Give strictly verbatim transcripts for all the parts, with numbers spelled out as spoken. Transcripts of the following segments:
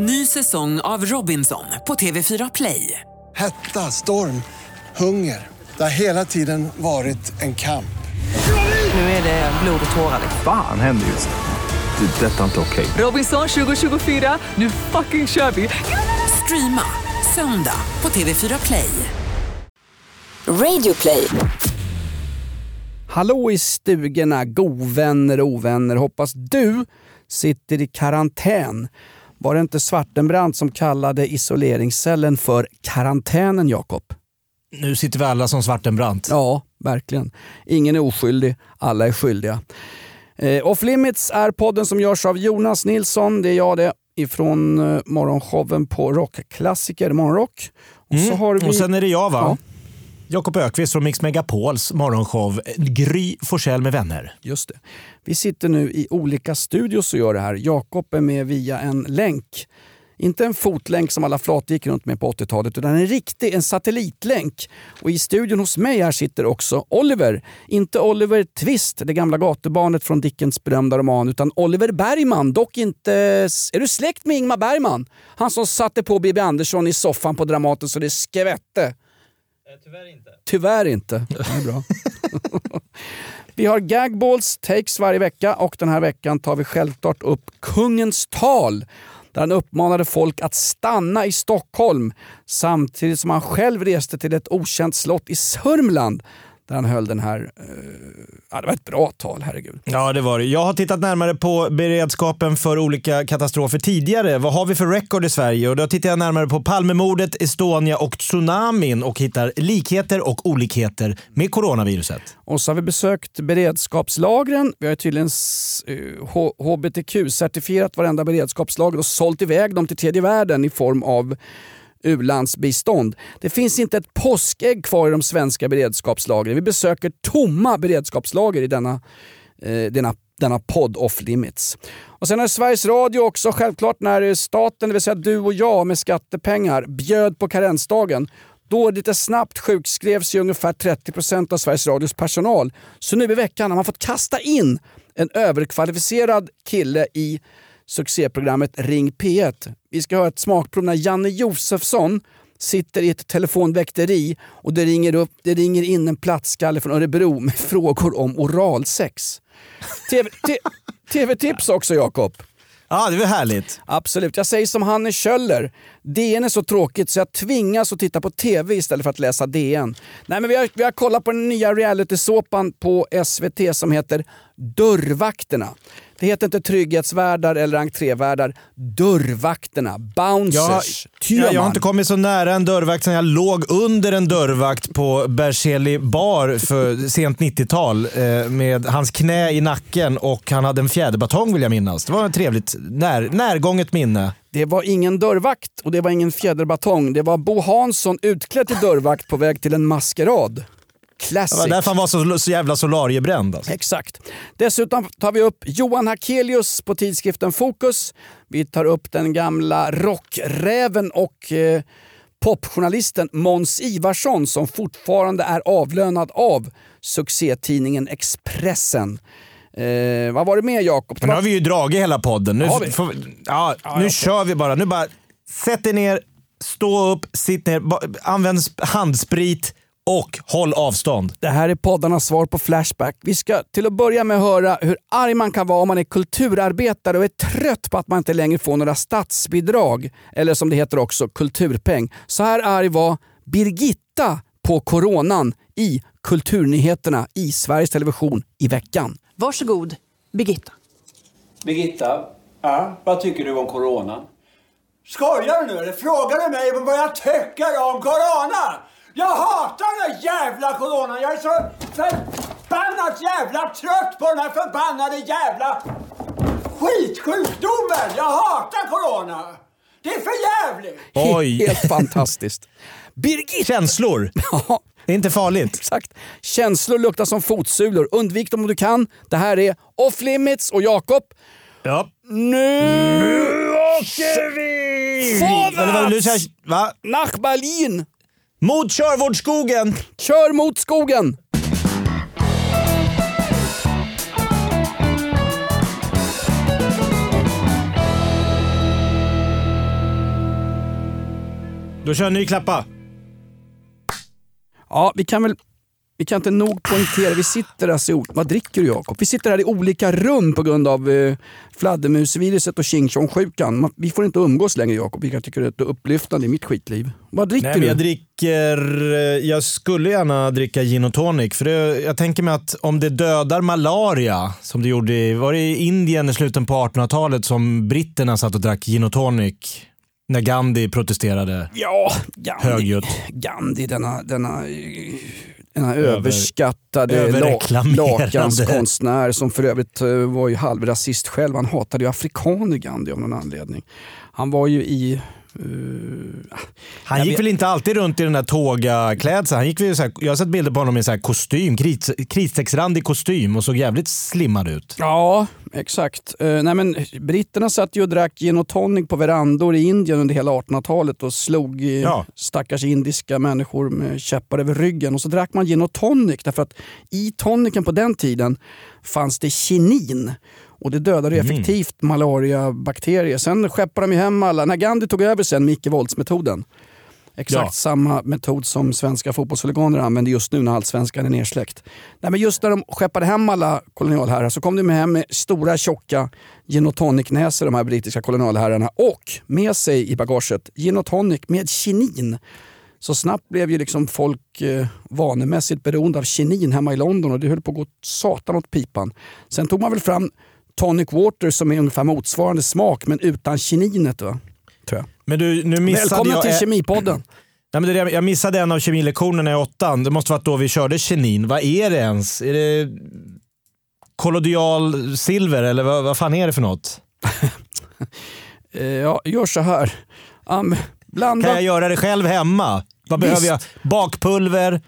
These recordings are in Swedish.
Ny säsong av Robinson på T V fyra Play. Hetta, storm, hunger. Det har hela tiden varit en kamp. Nu är det blod och tårar. Fan händer just det. Detta är inte okej. Robinson tjugo tjugofyra, nu fucking kör vi. Streama söndag på T V fyra Play. Radio Play. Hallå i stugorna, godvänner och ovänner. Hoppas du sitter i karantän. Var det inte Svartenbrand som kallade isoleringscellen för karantänen, Jakob? Nu sitter vi alla som Svartenbrand. Ja, verkligen. Ingen är oskyldig, alla är skyldiga. Eh, Off Limits är podden som görs av Jonas Nilsson, det är jag det, ifrån eh, morgonshowen på rockklassiker Morgonrock. Och, mm. så har vi... och sen är det jag va? Ja. Jakob Ökvist från Mix Megapols morgonshow Gry Forssell med vänner. Just det. Vi sitter nu i olika studios och gör det här. Jakob är med via en länk. Inte en fotlänk som alla flat gick runt med på åttiotalet, utan en riktig, en satellitlänk. Och i studion hos mig här sitter också Oliver. Inte Oliver Twist, det gamla gatubarnet från Dickens berömda roman, utan Oliver Bergman. Dock inte... Är du släkt med Ingmar Bergman? Han som satte på Bibi Andersson i soffan på Dramaten så det skvätte. Tyvärr inte. Tyvärr inte. Det är bra. Vi har Gagballs takes varje vecka och den här veckan tar vi självklart upp kungens tal där han uppmanade folk att stanna i Stockholm samtidigt som han själv reste till ett okänt slott i Sörmland där han höll den här... Eh, ja, det var ett bra tal, herregud. Ja, det var det. Jag har tittat närmare på beredskapen för olika katastrofer tidigare. Vad har vi för rekord i Sverige? Och då tittar jag närmare på Palmemordet, Estonia och tsunamin och hittar likheter och olikheter med coronaviruset. Och så har vi besökt beredskapslagren. Vi har tydligen uh, H B T Q-certifierat varenda beredskapslager och sålt iväg dem till tredje världen i form av u-landsbistånd. Det finns inte ett påskägg kvar i de svenska beredskapslagren. Vi besöker tomma beredskapslager i denna, eh, denna, denna podd Off Limits. Och sen är Sveriges Radio också självklart när staten, det vill säga du och jag med skattepengar, bjöd på karensdagen. Då lite snabbt sjukskrevs ju ungefär trettio procent av Sveriges Radios personal. Så nu i veckan har man fått kasta in en överkvalificerad kille i succéprogrammet Ring P ett. Vi ska ha ett smakprov när Janne Josefsson sitter i ett telefonväkteri och det ringer, upp, det ringer in en plattskalle från Örebro med frågor om oralsex. T V-tips också, Jakob. Ja, det var härligt. Absolut. Jag säger som Hanne Kjöller. D N är så tråkigt så jag tvingas att titta på T V istället för att läsa D N. Nej, men vi har, vi har kollat på den nya reality-såpan på S V T som heter Dörrvakterna. Det heter inte trygghetsvärdar eller entrévärdar. Dörrvakterna. Bouncers. Jag, jag, jag har inte kommit så nära en dörrvakt sen jag låg under en dörrvakt på Berzelii bar för sent nittiotal eh, med hans knä i nacken och han hade en fjäderbatong vill jag minnas. Det var ett trevligt när, närgånget minne. Det var ingen dörrvakt och det var ingen fjäderbatong. Det var Bo Hansson utklädd till dörrvakt på väg till en maskerad. Classic. Det var därför han var så, så jävla solariebränd. Alltså. Exakt. Dessutom tar vi upp Johan Hakelius på tidskriften Fokus. Vi tar upp den gamla rockräven och eh, popjournalisten Måns Ivarsson som fortfarande är avlönad av succétidningen Expressen. Eh, vad var det med, Jakob? Nu har vi ju dragit hela podden. Nu, har vi? Får, ja, ja, nu kör vi bara. Nu bara sätt dig ner, stå upp, sitt ner, använd handsprit. Och håll avstånd. Det här är poddarnas svar på Flashback. Vi ska till att börja med höra hur arg man kan vara om man är kulturarbetare och är trött på att man inte längre får några statsbidrag. Eller som det heter också, kulturpeng. Så här arg var Birgitta på coronan i Kulturnyheterna i Sveriges Television i veckan. Varsågod, Birgitta. Birgitta, ja, vad tycker du om coronan? Skojar du nu? Frågar du mig vad jag tycker om coronan? Jag hatar den jävla coronan. Jag är så förbannat jävla trött på den här förbannade jävla skitsjukdomen. Jag hatar corona. Det är för jävligt. Oj. Helt fantastiskt. Birgit. Känslor. Ja. Det är inte farligt. Exakt. Känslor luktar som fotsulor. Undvik dem om du kan. Det här är Off Limits och Jakob. Ja. Nu, nu åker vi! Fåvats! Va? Nach Berlin! Mot körvårdsskogen! Kör mot skogen! Då kör ni klappa. Ja, vi kan väl vi kan inte nog poängtera. Vi sitter alltså i... Vad dricker du, Jakob? Vi sitter här i olika rum på grund av eh, fladdermusviruset och Xinjiang-sjukan. Vi får inte umgås längre, Jakob. Jag tycker det är upplyftande i mitt skitliv. Vad dricker Nej, du? Jag dricker... Jag skulle gärna dricka gin och tonic. För det, jag tänker mig att om det dödar malaria, som det gjorde i... Var det i Indien i slutet på artonhundratalet som britterna satt och drack gin och tonic? När Gandhi protesterade. Ja, Gandhi, Gandhi denna, denna, denna Över, överskattade lakanskonstnär som för övrigt var ju halvrasist själv. Han hatade ju afrikaner, Gandhi, av någon anledning. Han var ju i... Uh, han gick vet. väl inte alltid runt i den där tåga klädseln. Han gick väl så här, jag har sett bilder på honom i så här kostym, kris, kristexrandig kostym och såg jävligt slimmad ut. Ja, exakt. Uh, nej men britterna satt ju och drack gin och tonic på verandor i Indien under hela artonhundratalet och slog ja. stackars indiska människor med käppar över ryggen, och så drack man gin och tonic därför att i toniken på den tiden fanns det kinin. Och det dödade effektivt mm. malariabakterier. Sen skeppade de ju hem alla. När Gandhi tog över sen med icke-våldsmetoden. Exakt ja. samma metod som svenska fotbollshuliganer använder just nu när allsvenskan är nersläckt. Nej, men just när de skeppade hem alla kolonialherrar så kom de med hem med stora tjocka gin och tonic-näser, de här brittiska kolonialherrarna. Och med sig i bagaget gin och tonic med kinin. Så snabbt blev ju liksom folk eh, vanemässigt beroende av kinin hemma i London. Och det höll på att gå satan åt pipan. Sen tog man väl fram tonic water som är ungefär motsvarande smak men utan kininet, va? Tror jag. Men du, nu missade Välkommen jag... till kemipodden. Nej, men det, jag missade en av kemilektionerna i åttan. Det måste vara då vi körde kinin. Vad är det ens? Är det kollodial silver eller vad, vad fan är det för något? Ja, gör så här. Um, blanda... Kan jag göra det själv hemma? Vad Visst. behöver jag? Bakpulver?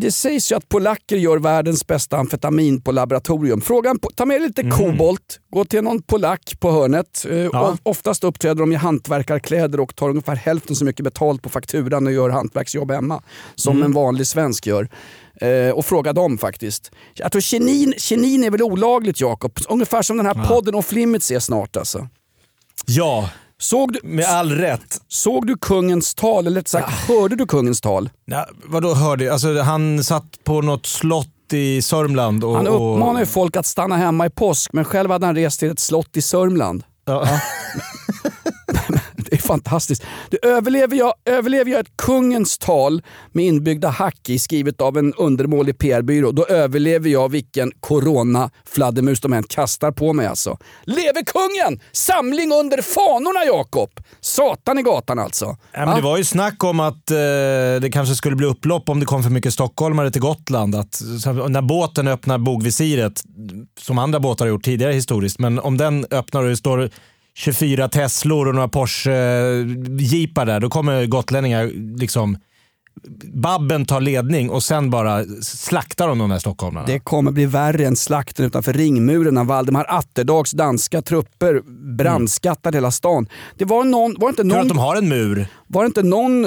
Det sägs ju att polacker gör världens bästa amfetamin på laboratorium. Frågan på, ta med lite mm. kobolt, gå till någon polack på hörnet. Ja. Oftast uppträder de i hantverkarkläder och tar ungefär hälften så mycket betalt på fakturan och gör hantverksjobb hemma som mm. en vanlig svensk gör. Eh, och fråga dem faktiskt. Jag tror kinin, kinin är väl olagligt, Jakob? Ungefär som den här ja. podden Off Limits är snart alltså. Ja. Såg du, med all rätt. Såg du kungens tal? Eller rätt sagt, ja. hörde du kungens tal? Ja, vadå hörde jag? Alltså, han satt på något slott i Sörmland. Och, han uppmanade och... folk att stanna hemma i påsk, men själv hade han rest till ett slott i Sörmland. Ja. Ja. Det är fantastiskt. Du, överlever, jag, överlever jag ett kungens tal med inbyggda hack i skrivet av en undermålig P R-byrå, då överlever jag vilken corona-fladdermus de än kastar på mig alltså. Lever kungen! Samling under fanorna, Jakob! Satan i gatan alltså. Ja, men det var ju snack om att eh, det kanske skulle bli upplopp om det kom för mycket stockholmare till Gotland. Att, när båten öppnar bogvisiret, som andra båtar har gjort tidigare historiskt, men om den öppnar och det står tjugofyra Teslor och några Porsche-jeepar där, då kommer gotlänningar liksom... Babben tar ledning och sen bara slaktar de de här stockholmarna. Det kommer bli värre än slakten utanför ringmuren när Valdemar Atterdags danska trupper brandskattar mm. hela stan. Det var någon... Var inte någon... Tror att de har en mur? Var inte någon...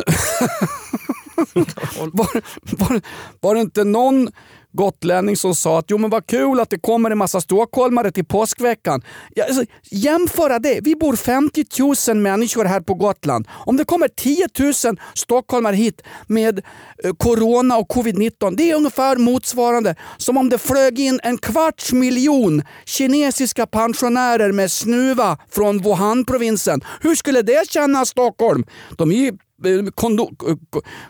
var, var, var det inte någon gotlänning som sa att jo men vad kul att det kommer en massa stockholmare till påskveckan. Ja, alltså, jämföra det. Vi bor femtio tusen människor här på Gotland. Om det kommer tio tusen stockholmare hit med eh, corona och covid nitton, det är ungefär motsvarande som om det flög in en kvarts miljon kinesiska pensionärer med snuva från Wuhan-provinsen. Hur skulle det kännas, Stockholm? De är ju Kondo-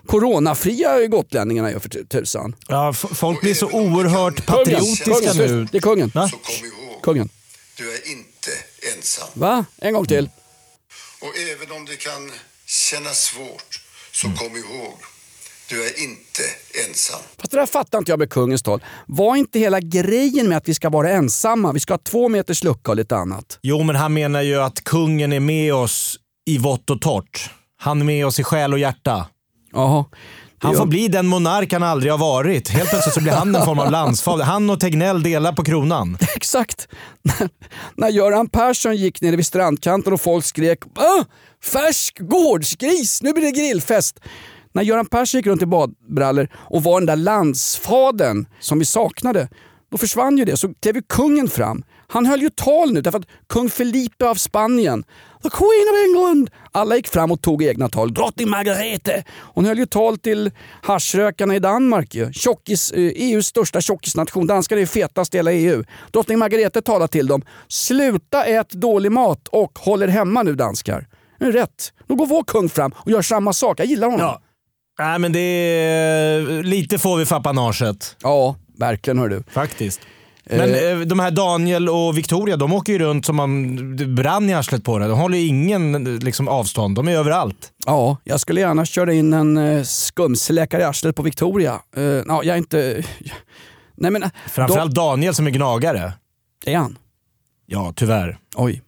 coronafria gotlänningarna gör för tusan. Ja, folk blir så oerhört patriotiska nu. Det är kungen. Va? Så kom ihåg, kungen. Du är inte ensam. Va? En gång till. Och även om det kan kännas svårt så mm. kom ihåg, du är inte ensam. Fast det där fattar inte jag med kungens tal. Var inte hela grejen med att vi ska vara ensamma? Vi ska ha två meters lucka och lite annat. Jo, men han menar ju att kungen är med oss i vått och torrt. Han är med oss i själ och hjärta. Aha. Han får bli den monark han aldrig har varit. Helt plötsligt så blir han en form av landsfader. Han och Tegnell delar på kronan. Exakt. När Göran Persson gick ner vid strandkanten och folk skrek ah, färsk gårdsgris, nu blir det grillfest. När Göran Persson gick runt i badbrallor och var den där landsfadern som vi saknade, då försvann ju det. Så klev ju kungen fram. Han höll ju tal nu därför att kung Felipe av Spanien, the Queen of England Alla gick fram och tog egna tal. Drottning Margrethe! Hon höll ju tal till haschrökarna i Danmark. Tjockis, E U:s största tjockisnation. Danskarna är fetast i hela E U. Drottning Margrethe talar till dem. Sluta ät dålig mat och håller hemma nu, danskar. Det är rätt. Nu går vår kung fram och gör samma sak. Jag gillar honom. Ja. Nej, men det är... Lite får vi fappanaget. Ja, verkligen, hör du. Faktiskt. Men de här Daniel och Victoria, de åker ju runt som man brann i arslet på det. De håller ingen liksom avstånd, de är överallt. Ja, jag skulle gärna köra in en skumsläckare i arslet på Victoria. uh, Ja, jag är inte... Nej, men, framförallt de... Daniel som är gnagare. Är han? Ja, tyvärr. Oj,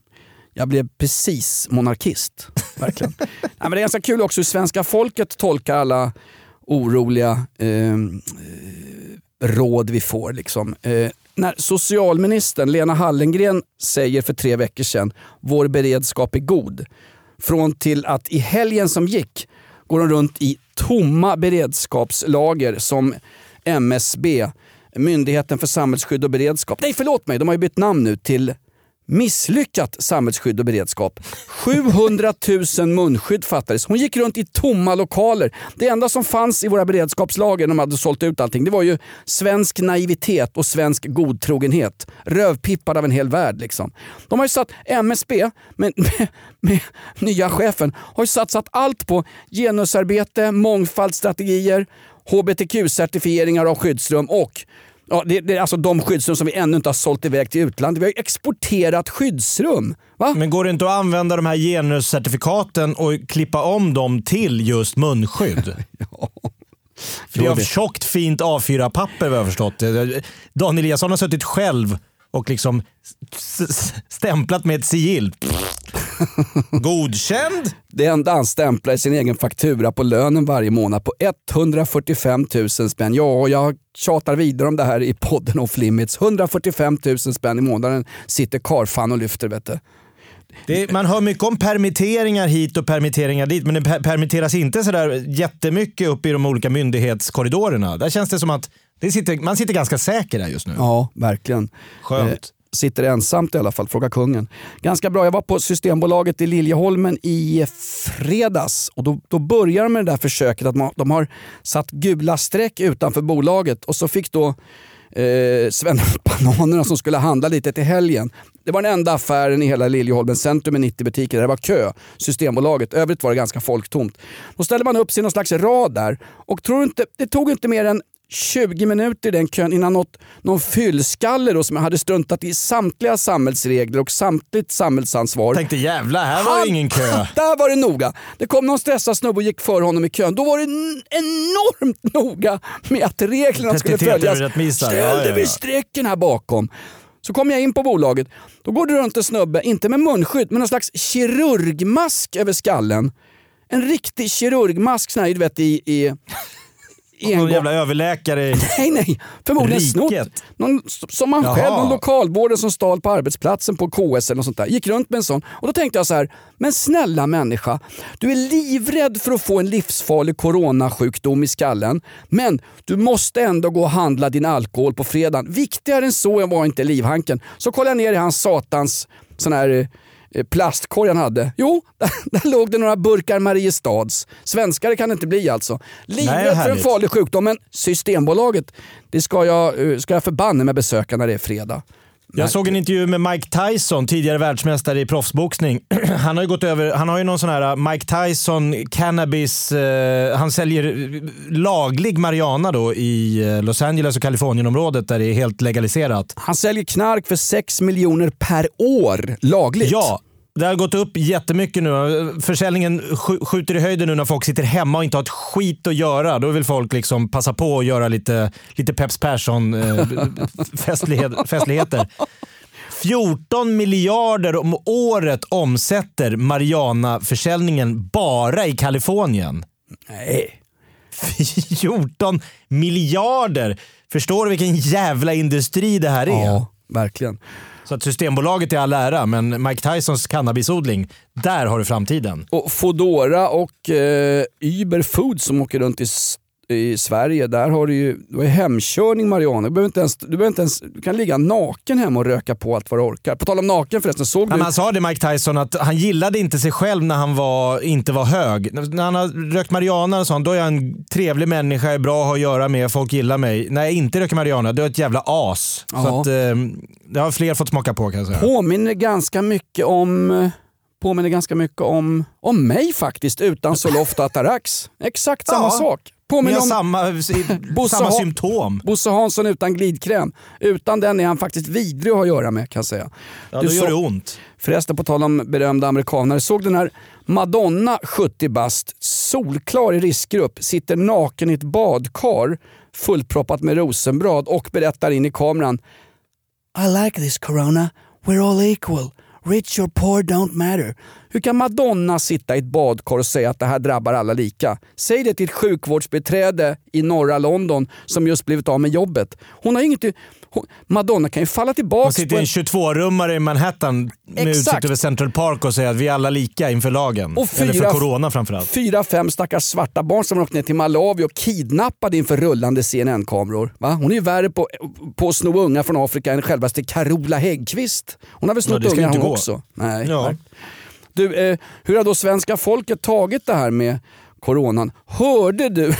jag blev precis monarkist. Verkligen. Nej, men det är ganska kul också hur svenska folket tolkar alla oroliga eh, råd vi får liksom. eh, När socialministern Lena Hallengren säger för tre veckor sedan vår beredskap är god, från till att i helgen som gick går de runt i tomma beredskapslager som M S B, Myndigheten för samhällsskydd och beredskap. Nej, förlåt mig, de har ju bytt namn nu till misslyckat samhällsskydd och beredskap. sjuhundratusen munskydd fattades. Hon gick runt i tomma lokaler. Det enda som fanns i våra beredskapslager när de hade sålt ut allting, det var ju svensk naivitet och svensk godtrogenhet. Rövpippad av en hel värld liksom. De har ju satt M S B med, med, med nya chefen har ju satsat allt på genusarbete, mångfaldsstrategier, H B T Q-certifieringar av skyddsrum och ja, det, det är alltså de skyddsrum som vi ännu inte har sålt iväg till utlandet. Vi har ju exporterat skyddsrum. Va? Men går det inte att använda de här genuscertifikaten och klippa om dem till just munskydd? Ja. För det är av tjockt fint A fyra-papper, vad jag förstått. Daniel Eliasson har suttit själv och liksom stämplat med ett sigill. Godkänd? Det enda han stämplar i sin egen faktura på lönen varje månad på etthundrafyrtiofem tusen spänn. Ja, och jag tjatar vidare om det här i podden och Flimmits. etthundrafyrtiofem tusen spänn i månaden sitter karfan och lyfter, vet du. Det, man hör mycket om permitteringar hit och permitteringar dit, men det per- permitteras inte så där jättemycket upp i de olika myndighetskorridorerna. Där känns det som att det sitter, man sitter ganska säker där just nu. Ja, verkligen. Skönt. Eh, Sitter ensamt i alla fall, fråga kungen. Ganska bra, jag var på Systembolaget i Liljeholmen i fredags. Och då, då börjar de med det där försöket att man, de har satt gula streck utanför bolaget. Och så fick då eh, svennebananerna som skulle handla lite till helgen. Det var den enda affären i hela Liljeholmen centrum med nittio butiker. Där det var kö, Systembolaget. Övrigt var det ganska folktomt. Då ställde man upp sig någon slags rad där. Och tror inte, det tog inte mer än tjugo minuter i den kön innan något, någon fyllskalle då, som hade struntat i samtliga samhällsregler och samtligt samhällsansvar. Tänkte jävla, här var han, ingen kö. Där var det noga. Det kom någon stressad snubbe och gick för honom i kön. Då var det n- enormt noga med att reglerna skulle följas. Ställde ja, ja. vi strecken här bakom. Så kom jag in på bolaget. Då går det runt en snubbe, inte med munskydd, men någon slags kirurgmask över skallen. En riktig kirurgmask, sån här, du vet, i... i någon jävla överläkare. Nej, nej. Förmodligen snott. Någon som man Jaha. själv, någon lokalvårdare som stal på arbetsplatsen på K S eller något sånt där. Gick runt med en sån. Och då tänkte jag så här, men snälla människa, du är livrädd för att få en livsfarlig coronasjukdom i skallen. Men du måste ändå gå och handla din alkohol på fredagen. Viktigare än så var inte livhanken. Så kollade jag ner i hans satans sån här... plastkorgen hade. Jo, där, där låg det några burkar Mariestads. Svenskare kan det inte bli alltså. Livrädd för en farlig sjukdom, men Systembolaget, det ska jag, ska jag förbanna med besökarna när det är fredag. Jag såg en intervju med Mike Tyson, tidigare världsmästare i proffsboxning. Han har ju gått över, han har ju någon sån här Mike Tyson cannabis, eh, han säljer laglig marijuana då i Los Angeles och Kalifornienområdet där det är helt legaliserat. Han säljer knark för sex miljoner per år lagligt. Ja. Det har gått upp jättemycket nu. Försäljningen sk- skjuter i höjden nu när folk sitter hemma och inte har ett skit att göra. Då vill folk liksom passa på att göra lite, lite Peps Persson eh, festlighet- festligheter. fjorton miljarder om året omsätter marijuana-försäljningen bara i Kalifornien. Nej. fjorton miljarder! Förstår du vilken jävla industri det här är? Ja, verkligen. Så att Systembolaget är all ära, men Mike Tysons cannabisodling, där har du framtiden. Och Foodora och eh, Uber Food som åker runt i, i Sverige, där har du ju, du har ju hemkörning, Marianne. Du behöver inte ens, du behöver inte ens, du kan ligga naken hem och röka på allt vad du orkar. På tal om naken förresten, såg du... Han sa det, Mike Tyson, att han gillade inte sig själv när han var, inte var hög. När han har rökt Marianne och sånt, då är jag en trevlig människa, är bra att ha att göra med, folk gillar mig. När jag inte röker Marianne, då är jag ett jävla as. Aha. Så att, eh, det har fler fått smaka på, kan jag säga. Påminner ganska mycket om... påminner ganska mycket om, om mig faktiskt, utan så ofta atarax. Exakt samma ja, sak. Påminner om samma, Bosse samma symptom. Bosse Hansson utan glidkräm. Utan den är han faktiskt vidrig att ha att göra med, kan jag säga. Ja, då du gör så, det ont. Förresten, på tal om berömda amerikaner, såg den här Madonna, sjuttio bast, solklar i riskgrupp, sitter naken i ett badkar fullproppat med rosenbrad och berättar in i kameran: I like this corona, we're all equal. Rich or poor don't matter. Hur kan Madonna sitta i ett badkar och säga att det här drabbar alla lika? Säg det till ett sjukvårdsbiträde i norra London som just blivit av med jobbet. Hon har inget... Hon, Madonna kan ju falla tillbaka. Hon sitter i en tjugotvå-rummare i Manhattan med utsikt över Central Park och säger att vi är alla lika inför lagen. Och fyra, eller för corona framförallt. Fyra, fem stackars svarta barn som har åkt ner till Malawi och kidnappade inför rullande C N N-kameror. Va? Hon är ju värre på, på att sno unga från Afrika än självaste Carola Häggqvist. Hon har väl snott ja, unga hon gå. Också. Nej, ja. Du, eh, hur har då svenska folket tagit det här med coronan? Hörde du?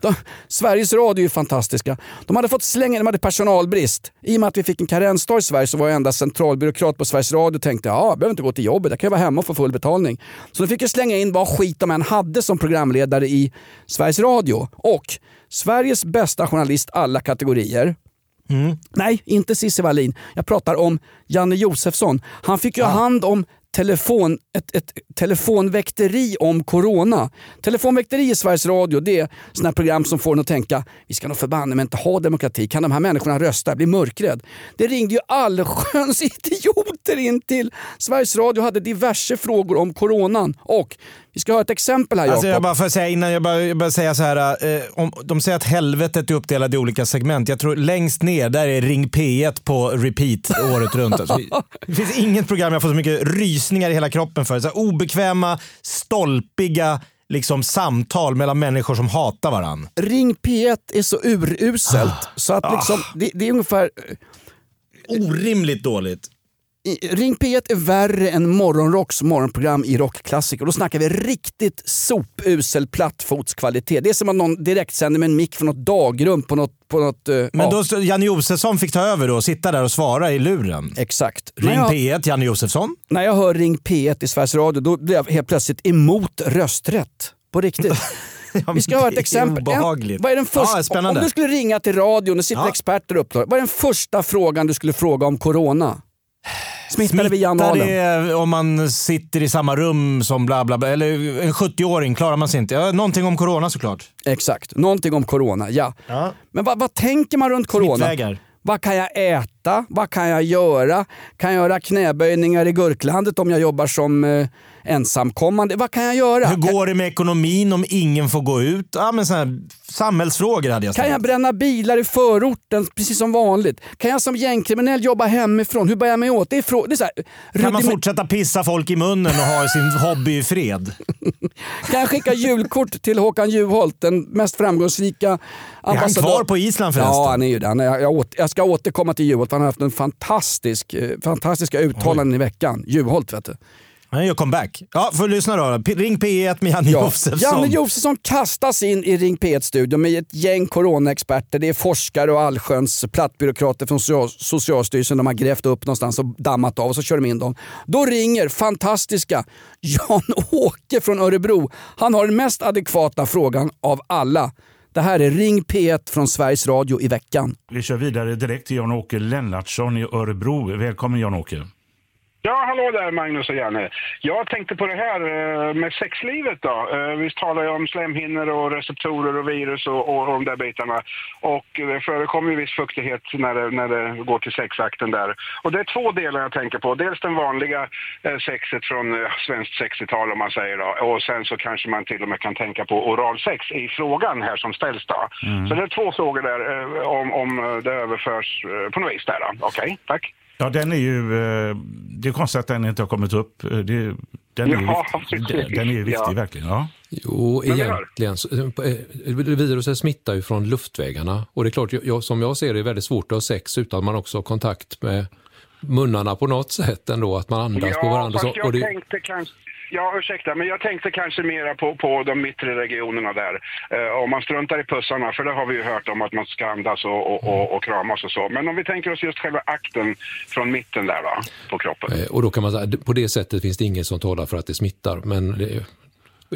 de, Sveriges Radio är ju fantastiska. De hade fått slänga, de hade personalbrist. I och med att vi fick en karensdag i Sverige så var jag enda centralbyråkrat på Sveriges Radio och tänkte, ja, jag behöver inte gå till jobbet, jag kan ju vara hemma och få full betalning. Så de fick ju slänga in vad skit de än hade som programledare i Sveriges Radio. Och Sveriges bästa journalist alla kategorier. Mm. Nej, inte Sissi Wallin. Jag pratar om Janne Josefsson. Han fick ju ja. hand om telefon, ett, ett telefonväkteri om corona. Telefonväkteri i Sveriges Radio, det är sådana här program som får en att tänka, vi ska nog förbanna men inte ha demokrati. Kan de här människorna rösta? Bli mörkrädd. Det ringde ju allsköns idioter in till Sveriges Radio, hade diverse frågor om coronan. Och vi ska ha ett exempel här, Jakob. Alltså jag bara får säga innan, jag bara, jag bara säga så här, eh, om, de säger att helvetet är uppdelat i olika segment. Jag tror längst ner, där är Ring P ett på repeat året runt. Alltså, det finns inget program jag får så mycket rysningar i hela kroppen för. Så här, obekväma, stolpiga liksom samtal mellan människor som hatar varann. Ring P ett är så uruselt, ah, så att liksom, ah. det, det är ungefär... Orimligt dåligt. Ring P ett är värre än Morgonrocks morgonprogram i rockklassiker. Då snackar vi riktigt sopusel plattfotskvalitet. Det är som att någon direkt sänder med en mick från något dagrum på något... På något uh, Men då Janne Josefsson fick ta över då och sitta där och svara i luren. Exakt. Ring jag, P ett, Janne Josefsson. När jag hör Ring P ett i Sveriges Radio, då blir jag helt plötsligt emot rösträtt. På riktigt. Ja, vi ska ha ett exempel. En, vad är den första, ja, om du skulle ringa till radion och sitter ja. experter upp, vad är den första frågan du skulle fråga om corona? Smittar det via om man sitter i samma rum som bla bla bla, eller en sjuttio-åring klarar man sig inte. Ja, någonting om corona såklart. Exakt, någonting om corona, ja. ja. Men vad, vad tänker man runt corona? Smittvägar. Vad kan jag äta? Vad kan jag göra? Kan jag göra knäböjningar i gurklandet om jag jobbar som eh, ensamkommande? Vad kan jag göra? Hur går det med ekonomin om ingen får gå ut? Ja, men såna här samhällsfrågor hade jag sagt. Kan jag bränna bilar i förorten precis som vanligt? Kan jag som gängkriminell jobba hemifrån? Hur bär jag mig åt? Det är frå- det är så här, rudim- kan man fortsätta pissa folk i munnen och ha sin hobby i fred? Kan jag skicka julkort till Håkan Juholt, den mest framgångsrika ambassadör? Är han kvar på Island förresten? Ja, han är ju det. Jag, jag, åter- jag ska återkomma till Juholt. Han har haft en fantastisk, fantastiska uttalanden i veckan. Juholt, vet du. Han gör comeback. Ja, för lyssna då. P- Ring P ett med Janne ja. Josefsson. Janne Josefsson kastas in i Ring P ett-studion med ett gäng coronaexperter. Det är forskare och allsköns plattbyråkrater från social- Socialstyrelsen. De har grävt upp någonstans och dammat av och så kör de in dem. Då ringer fantastiska Jan-Åke från Örebro. Han har den mest adekvata frågan av alla. Det här är Ring P ett från Sveriges Radio i veckan. Vi kör vidare direkt till Jan-Åke Lennartsson i Örebro. Välkommen Jan-Åke. Ja, hallå där Magnus och Janne. Jag tänkte på det här med sexlivet då. Vi talar ju om slemhinnor och receptorer och virus och, och, och de där bitarna. Och det förekommer ju viss fuktighet när det, när det går till sexakten där. Och det är två delar jag tänker på. Dels den vanliga sexet från svenskt sextiotal om man säger då. Och sen så kanske man till och med kan tänka på oralsex i frågan här som ställs då. Mm. Så det är två frågor där om, om det överförs på något vis där då. Okej, tack. Ja, den är ju, det är konstigt att den inte har kommit upp. Det, den, är ja, viktig, den är ju viktig, ja. Verkligen. Ja. Jo, egentligen. Viruset smittar ju från luftvägarna. Och det är klart, jag, som jag ser det är väldigt svårt att ha sex utan att man också har kontakt med munnarna på något sätt ändå. Att man andas ja, på varandra. Så, jag och det... tänkte kanske... Ja, ursäkta, men jag tänkte kanske mera på, på de mittre regionerna där. Eh, om man struntar i pussarna, för det har vi ju hört om att man ska andas och, och, och, och kramas och så. Men om vi tänker oss just själva akten från mitten där va, på kroppen. Eh, och då kan man säga, på det sättet finns det ingen som talar för att det smittar. Men det,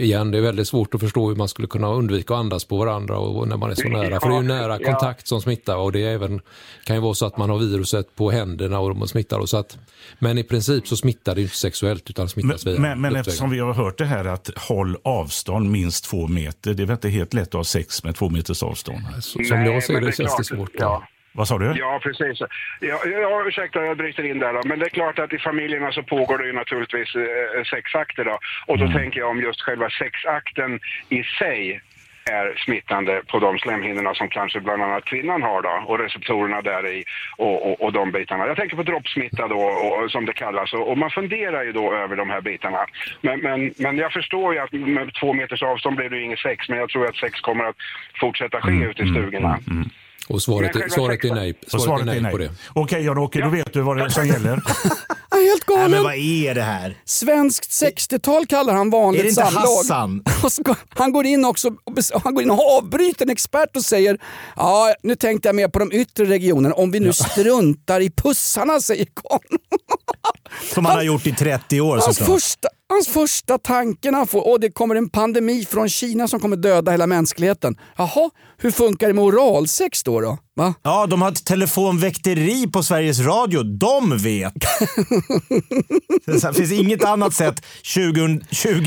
igen, det är väldigt svårt att förstå hur man skulle kunna undvika att andas på varandra och, och när man är så nära. Ja, för det är ju nära kontakt ja. Som smittar och det är även, kan ju vara så att man har viruset på händerna och man smittar. Och så att, men i princip så smittar det inte sexuellt utan smittas via. Men, men eftersom vi har hört det här att håll avstånd minst två meter, det är väl inte helt lätt att ha sex med två meters avstånd. Så, nej, som jag ser det, det känns det svårt. Ja. Vad sa du? Ja, precis. Ja, ja, ursäkta, jag bryter in där då. Men det är klart att i familjerna så pågår det ju naturligtvis eh, sexakter då. Och då mm. tänker jag om just själva sexakten i sig är smittande på de slemhinnorna som kanske bland annat kvinnan har då. Och receptorerna där i och, och, och de bitarna. Jag tänker på droppsmitta då, och, och, som det kallas. Och, och man funderar ju då över de här bitarna. Men, men, men jag förstår ju att med två meters avstånd blir det ju ingen sex. Men jag tror att sex kommer att fortsätta ske mm. ute i stugorna. Mm. Och svaret, är, svaret är nej. Svaret, svaret är nej, nej på det. Okej, jag råkar, då vet du vad det som gäller. Helt galen. Nej, men vad är det här? Svenskt sextiotal kallar han vanligt samlag. Han går in också han går in och avbryter en expert och säger ja, nu tänkte jag mer på de yttre regionerna om vi nu ja. struntar i pussarna, säger Karl. Som han, han har gjort i trettio år hans såklart. Första, hans första tanken han får, åh det kommer en pandemi från Kina som kommer döda hela mänskligheten. Jaha, hur funkar det med oralsex då då? Va? Ja, de har ett telefonväkteri på Sveriges Radio. De vet. Det finns inget annat sätt tjugo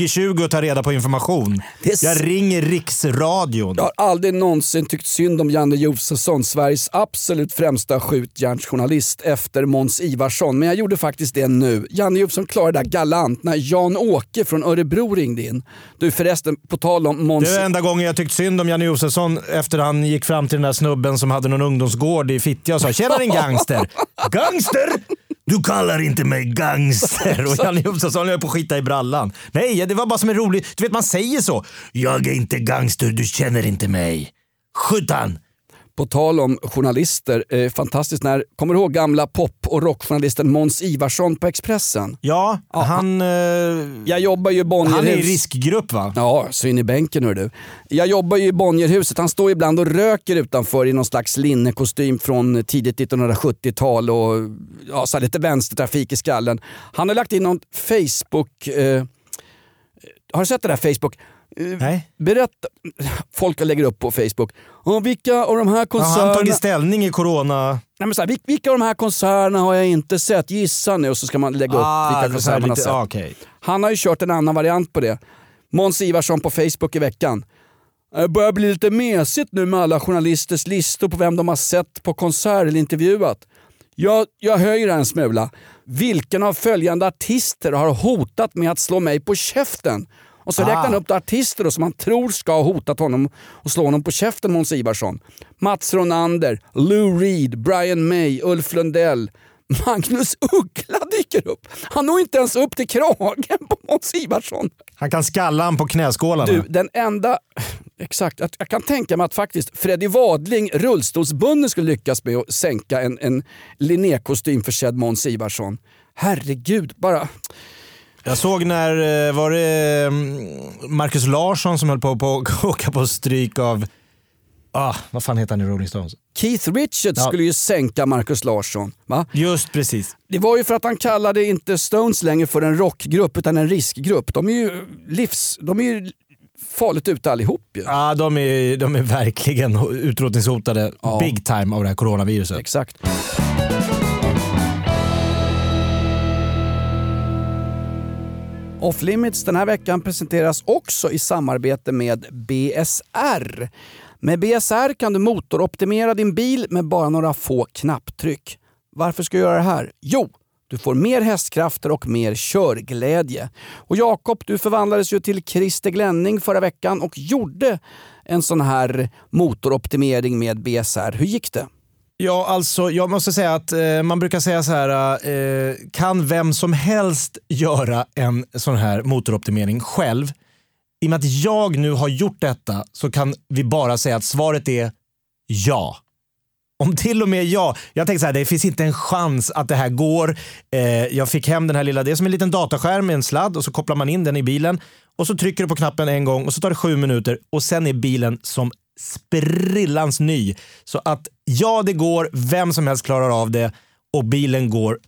tjugo att ta reda på information. S- Jag ringer Riksradion. Jag har aldrig någonsin tyckt synd om Janne Josefsson, Sveriges absolut främsta skjutjärnsjournalist efter Måns Ivarsson. Men jag gjorde faktiskt det nu. Janne Josefsson klarade det galant när Jan-Åke från Örebro ringde in. Du förresten, på tal om Måns... Det är enda gången jag tyckt synd om Janne Josefsson efter han gick fram till den där snubben som hade någon ungdomsgård i Fittja och sa tjena din gangster. Gangster? Du kallar inte mig gangster. Och Janne Josefsson är på skita i brallan. Nej, det var bara som en rolig... Du vet, man säger så. Jag är inte gangster, du känner inte mig. Skjutan! På tal om journalister, eh, fantastiskt när, kommer du ihåg gamla pop- och rockjournalisten Måns Ivarsson på Expressen? Ja, ja han... Eh, jag jobbar ju i Bonnierhuset. Han är i riskgrupp va? Ja, så in i bänken hör du. Jag jobbar ju i Bonnierhuset, han står ibland och röker utanför i någon slags linnekostym från tidigt nittonhundrasjuttiotal och ja, så lite vänstertrafik i skallen. Han har lagt in någon Facebook... Eh, har du sett det där Facebook... Nej. Berätta, folk lägger upp på Facebook och vilka av de här konserterna ja, han tog ställning i corona. Nej, men så här, vilka av de här konserterna har jag inte sett, gissa nu, och så ska man lägga upp ah, vilka konserter man har sett. Okay. Han har ju kört en annan variant på det. Måns Ivarsson på Facebook i veckan. Jag börjar bli lite mesigt nu med alla journalisters listor på vem de har sett på konsert eller intervjuat. Jag, jag höjer en smula. Vilken av följande artister har hotat med att slå mig på käften? Och så ah. räknar han upp artister då, som han tror ska ha hotat honom och slå honom på käften, Måns Ivarsson. Mats Ronander, Lou Reed, Brian May, Ulf Lundell. Magnus Uggla dyker upp. Han når inte ens upp till kragen på Måns Ivarsson. Han kan skalla han på knäskålarna. Du, den enda... Exakt. Jag kan tänka mig att faktiskt Freddy Wadling, rullstolsbunden, skulle lyckas med att sänka en, en Linné-kostym försedd Måns Ivarsson. Herregud, bara... Jag såg när, var det Marcus Larsson som höll på att åka på stryk av, ah, vad fan heter han i Rolling Stones? Keith Richards ja. skulle ju sänka Marcus Larsson, va? Just precis. Det var ju för att han kallade inte Stones längre för en rockgrupp utan en riskgrupp. De är ju livs, de är ju farligt ute allihop ju. Ja, de är, de är verkligen utrotningshotade ja. big time av det här coronaviruset. Exakt. Off Limits den här veckan presenteras också i samarbete med B S R. Med B S R kan du motoroptimera din bil med bara några få knapptryck. Varför ska jag göra det här? Jo, du får mer hästkrafter och mer körglädje. Och Jakob, du förvandlades ju till Christer Glenning förra veckan och gjorde en sån här motoroptimering med B S R. Hur gick det? Ja, alltså jag måste säga att eh, man brukar säga så här, eh, kan vem som helst göra en sån här motoroptimering själv? I och med att jag nu har gjort detta så kan vi bara säga att svaret är ja. Om till och med jag, jag tänkte så här, det finns inte en chans att det här går. Eh, jag fick hem den här lilla, det är som en liten dataskärm med en sladd och så kopplar man in den i bilen och så trycker du på knappen en gång och så tar det sju minuter och sen är bilen som sprillans ny. Så att ja, det går, vem som helst klarar av det och bilen går,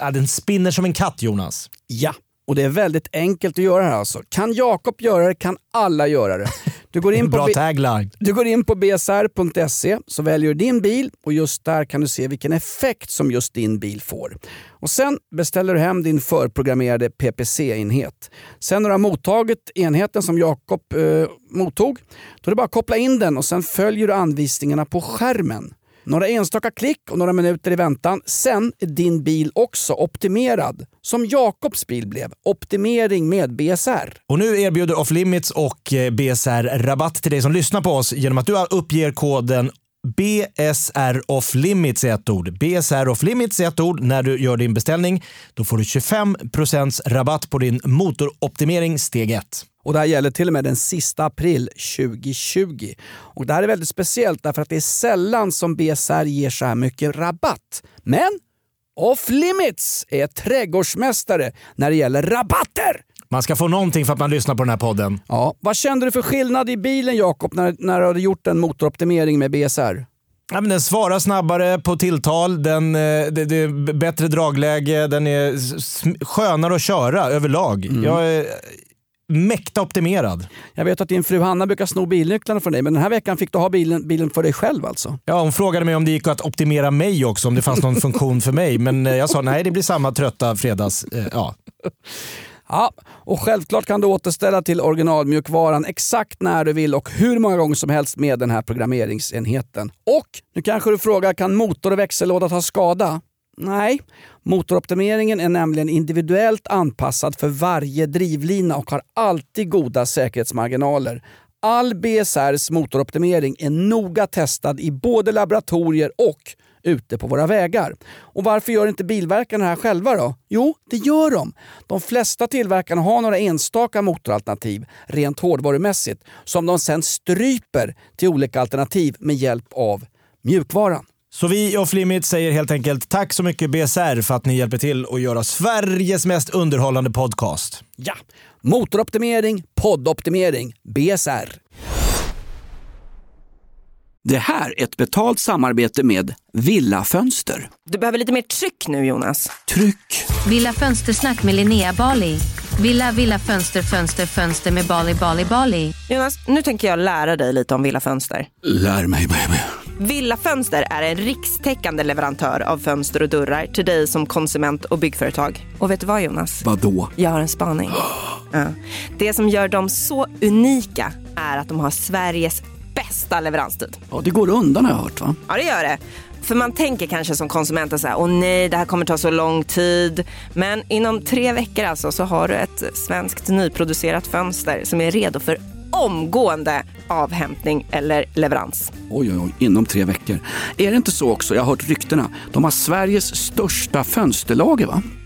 ja, den spinner som en katt, Jonas. Ja, och det är väldigt enkelt att göra det här alltså. Kan Jakob göra det, kan alla göra det. Du går in på, b- du går in på b s r punkt se så väljer du din bil och just där kan du se vilken effekt som just din bil får. Och sen beställer du hem din förprogrammerade P P C-enhet. Sen när du har mottagit enheten som Jakob eh, mottog, då är det bara att koppla in den och sen följer du anvisningarna på skärmen. Några enstaka klick och några minuter i väntan. Sen är din bil också optimerad. Som Jakobs bil blev. Optimering med B S R. Och nu erbjuder Off Limits och B S R rabatt till dig som lyssnar på oss genom att du uppger koden B S R Off Limits i ett ord. B S R Off Limits i ett ord när du gör din beställning. Då får du tjugofem procent rabatt på din motoroptimering steg ett. Och det här gäller till och med den sista april tjugohundratjugo. Och det här är väldigt speciellt därför att det är sällan som B S R ger så här mycket rabatt. Men Off Limits är trädgårdsmästare när det gäller rabatter. Man ska få någonting för att man lyssnar på den här podden. Ja, vad kände du för skillnad i bilen, Jakob, när, när du hade gjort en motoroptimering med B S R? Ja, men den svarar snabbare på tilltal, den, det, det är bättre dragläge, den är skönare att köra överlag. Mm. Jag är mäkta optimerad. Jag vet att din fru Hanna brukar sno bilnycklarna från dig, men den här veckan fick du ha bilen, bilen för dig själv alltså. Ja, hon frågade mig om det gick att optimera mig också, om det fanns någon funktion för mig, men jag sa nej, det blir samma trötta fredags. Ja. Ja, och självklart kan du återställa till originalmjukvaran exakt när du vill och hur många gånger som helst med den här programmeringsenheten. Och nu kanske du frågar, kan motor och växellåda ta skada? Nej, motoroptimeringen är nämligen individuellt anpassad för varje drivlina och har alltid goda säkerhetsmarginaler. All B S R:s motoroptimering är noga testad i både laboratorier och ute på våra vägar. Och varför gör inte bilverkarna här själva då? Jo, det gör de. De flesta tillverkarna har några enstaka motoralternativ, rent hårdvarumässigt, som de sen stryper till olika alternativ med hjälp av mjukvaran. Så vi Off Limits säger helt enkelt tack så mycket B S R för att ni hjälper till att göra Sveriges mest underhållande podcast. Ja, motoroptimering, poddoptimering, B S R. Det här är ett betalt samarbete med Villa Fönster. Du behöver lite mer tryck nu, Jonas. Tryck. Villa Fönstersnack med Linnea Bali. Villa, villa, fönster, fönster, fönster med Bali, Bali, Bali. Jonas, nu tänker jag lära dig lite om Villa Fönster. Lär mig, baby. Villa Fönster är en rikstäckande leverantör av fönster och dörrar till dig som konsument och byggföretag. Och vet du vad, Jonas? Vadå? Jag har en spaning. Ja. Det som gör dem så unika är att de har Sveriges bästa leveranstid. Ja, det går undan har jag hört, va? Ja, det gör det. För man tänker kanske som konsument så här, åh nej, det här kommer ta så lång tid. Men inom tre veckor alltså så har du ett svenskt nyproducerat fönster som är redo för omgående avhämtning eller leverans. Oj, oj, oj, inom tre veckor. Är det inte så också? Jag har hört ryktena. De har Sveriges största fönsterlager, va?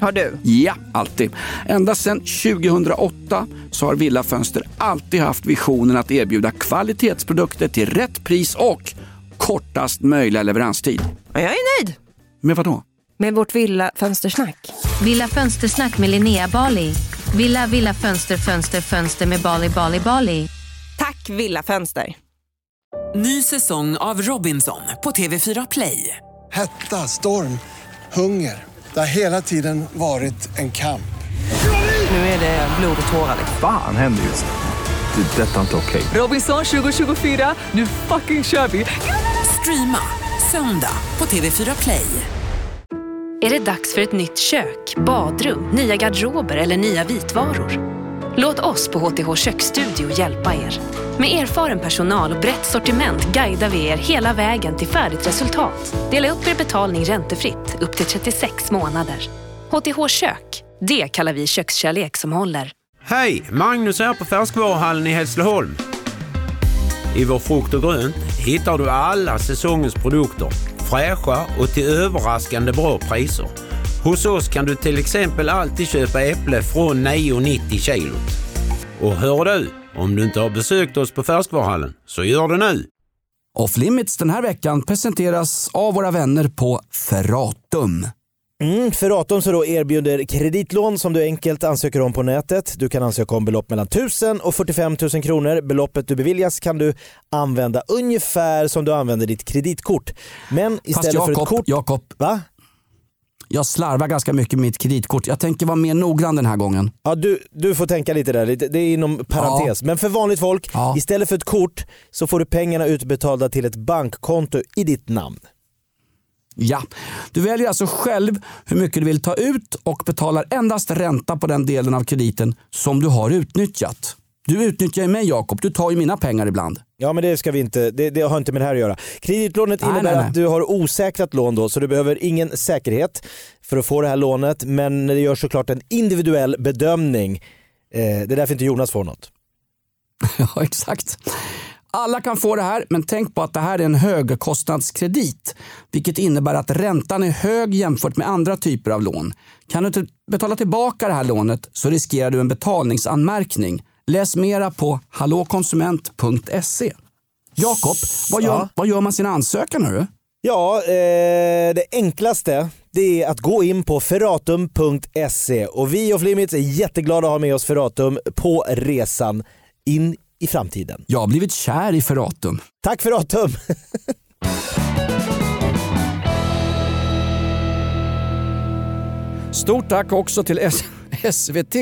Har du? Ja, alltid. Ända sedan tjugohundraåtta så har Villa Fönster alltid haft visionen att erbjuda kvalitetsprodukter till rätt pris och kortast möjliga leveranstid. Och jag är nöjd. Med vad då? Med vårt Villa Fönstersnack. Villa Fönstersnack med Linnea Bali. Villa, villa, fönster, fönster, fönster med Bali, Bali, Bali. Tack Villa Fönster. Ny säsong av Robinson på T V fyra Play. Hetta, storm, hunger. Det har hela tiden varit en kamp. Nu är det blod och tårar. Fan händer just det. Det är detta inte okej. Okay. Robinson tjugohundratjugofyra, nu fucking kör vi. Streama söndag på T V fyra Play. Är det dags för ett nytt kök, badrum, nya garderober eller nya vitvaror? Låt oss på H T H Köksstudio hjälpa er. Med erfaren personal och brett sortiment guidar vi er hela vägen till färdigt resultat. Dela upp er betalning räntefritt upp till trettiosex månader. H T H Kök, det kallar vi kökskärlek som håller. Hej, Magnus här på Färskvaruhallen i Hässleholm. I vår frukt och grönt hittar du alla säsongens produkter, fräscha och till överraskande bra priser. Hos oss kan du till exempel alltid köpa äpple från nio nittio kilo. Och hör du, om du inte har besökt oss på Färskvaruhallen så gör det nu. Off Limits den här veckan presenteras av våra vänner på Ferratum. Mm, Ferratum så då erbjuder kreditlån som du enkelt ansöker om på nätet. Du kan ansöka om belopp mellan tusen och fyrtiofem tusen kronor. Beloppet du beviljas kan du använda ungefär som du använder ditt kreditkort. Men istället Fast Jakob, för ett kort... Jakob, va? Jag slarvar ganska mycket med mitt kreditkort. Jag tänker vara mer noggrann den här gången. Ja, du, du får tänka lite där. Det är inom parentes. Ja. Men för vanligt folk, ja. Istället för ett kort så får du pengarna utbetalda till ett bankkonto i ditt namn. Ja, du väljer alltså själv hur mycket du vill ta ut och betalar endast ränta på den delen av krediten som du har utnyttjat. Du utnyttjar ju mig, Jakob. Du tar ju mina pengar ibland. Ja, men det ska vi inte. Det, det har inte med det här att göra. Kreditlånet nej, innebär nej, nej. att du har osäkrat lån då, så du behöver ingen säkerhet för att få det här lånet. Men det gör såklart en individuell bedömning. Eh, det är därför inte Jonas får något. Ja, exakt. Alla kan få det här, men tänk på att det här är en högkostnadskredit, vilket innebär att räntan är hög jämfört med andra typer av lån. Kan du inte betala tillbaka det här lånet så riskerar du en betalningsanmärkning. Läs mera på hallåkonsument punkt se. Jakob, vad gör, ja. vad gör man sina ansökan nu? Ja, eh, det enklaste det är att gå in på ferratum punkt se. Och vi och Flimits är jätteglada att ha med oss Ferratum på resan in i framtiden. Jag har blivit kär i Ferratum. Tack Ferratum! Stort tack också till S- SVT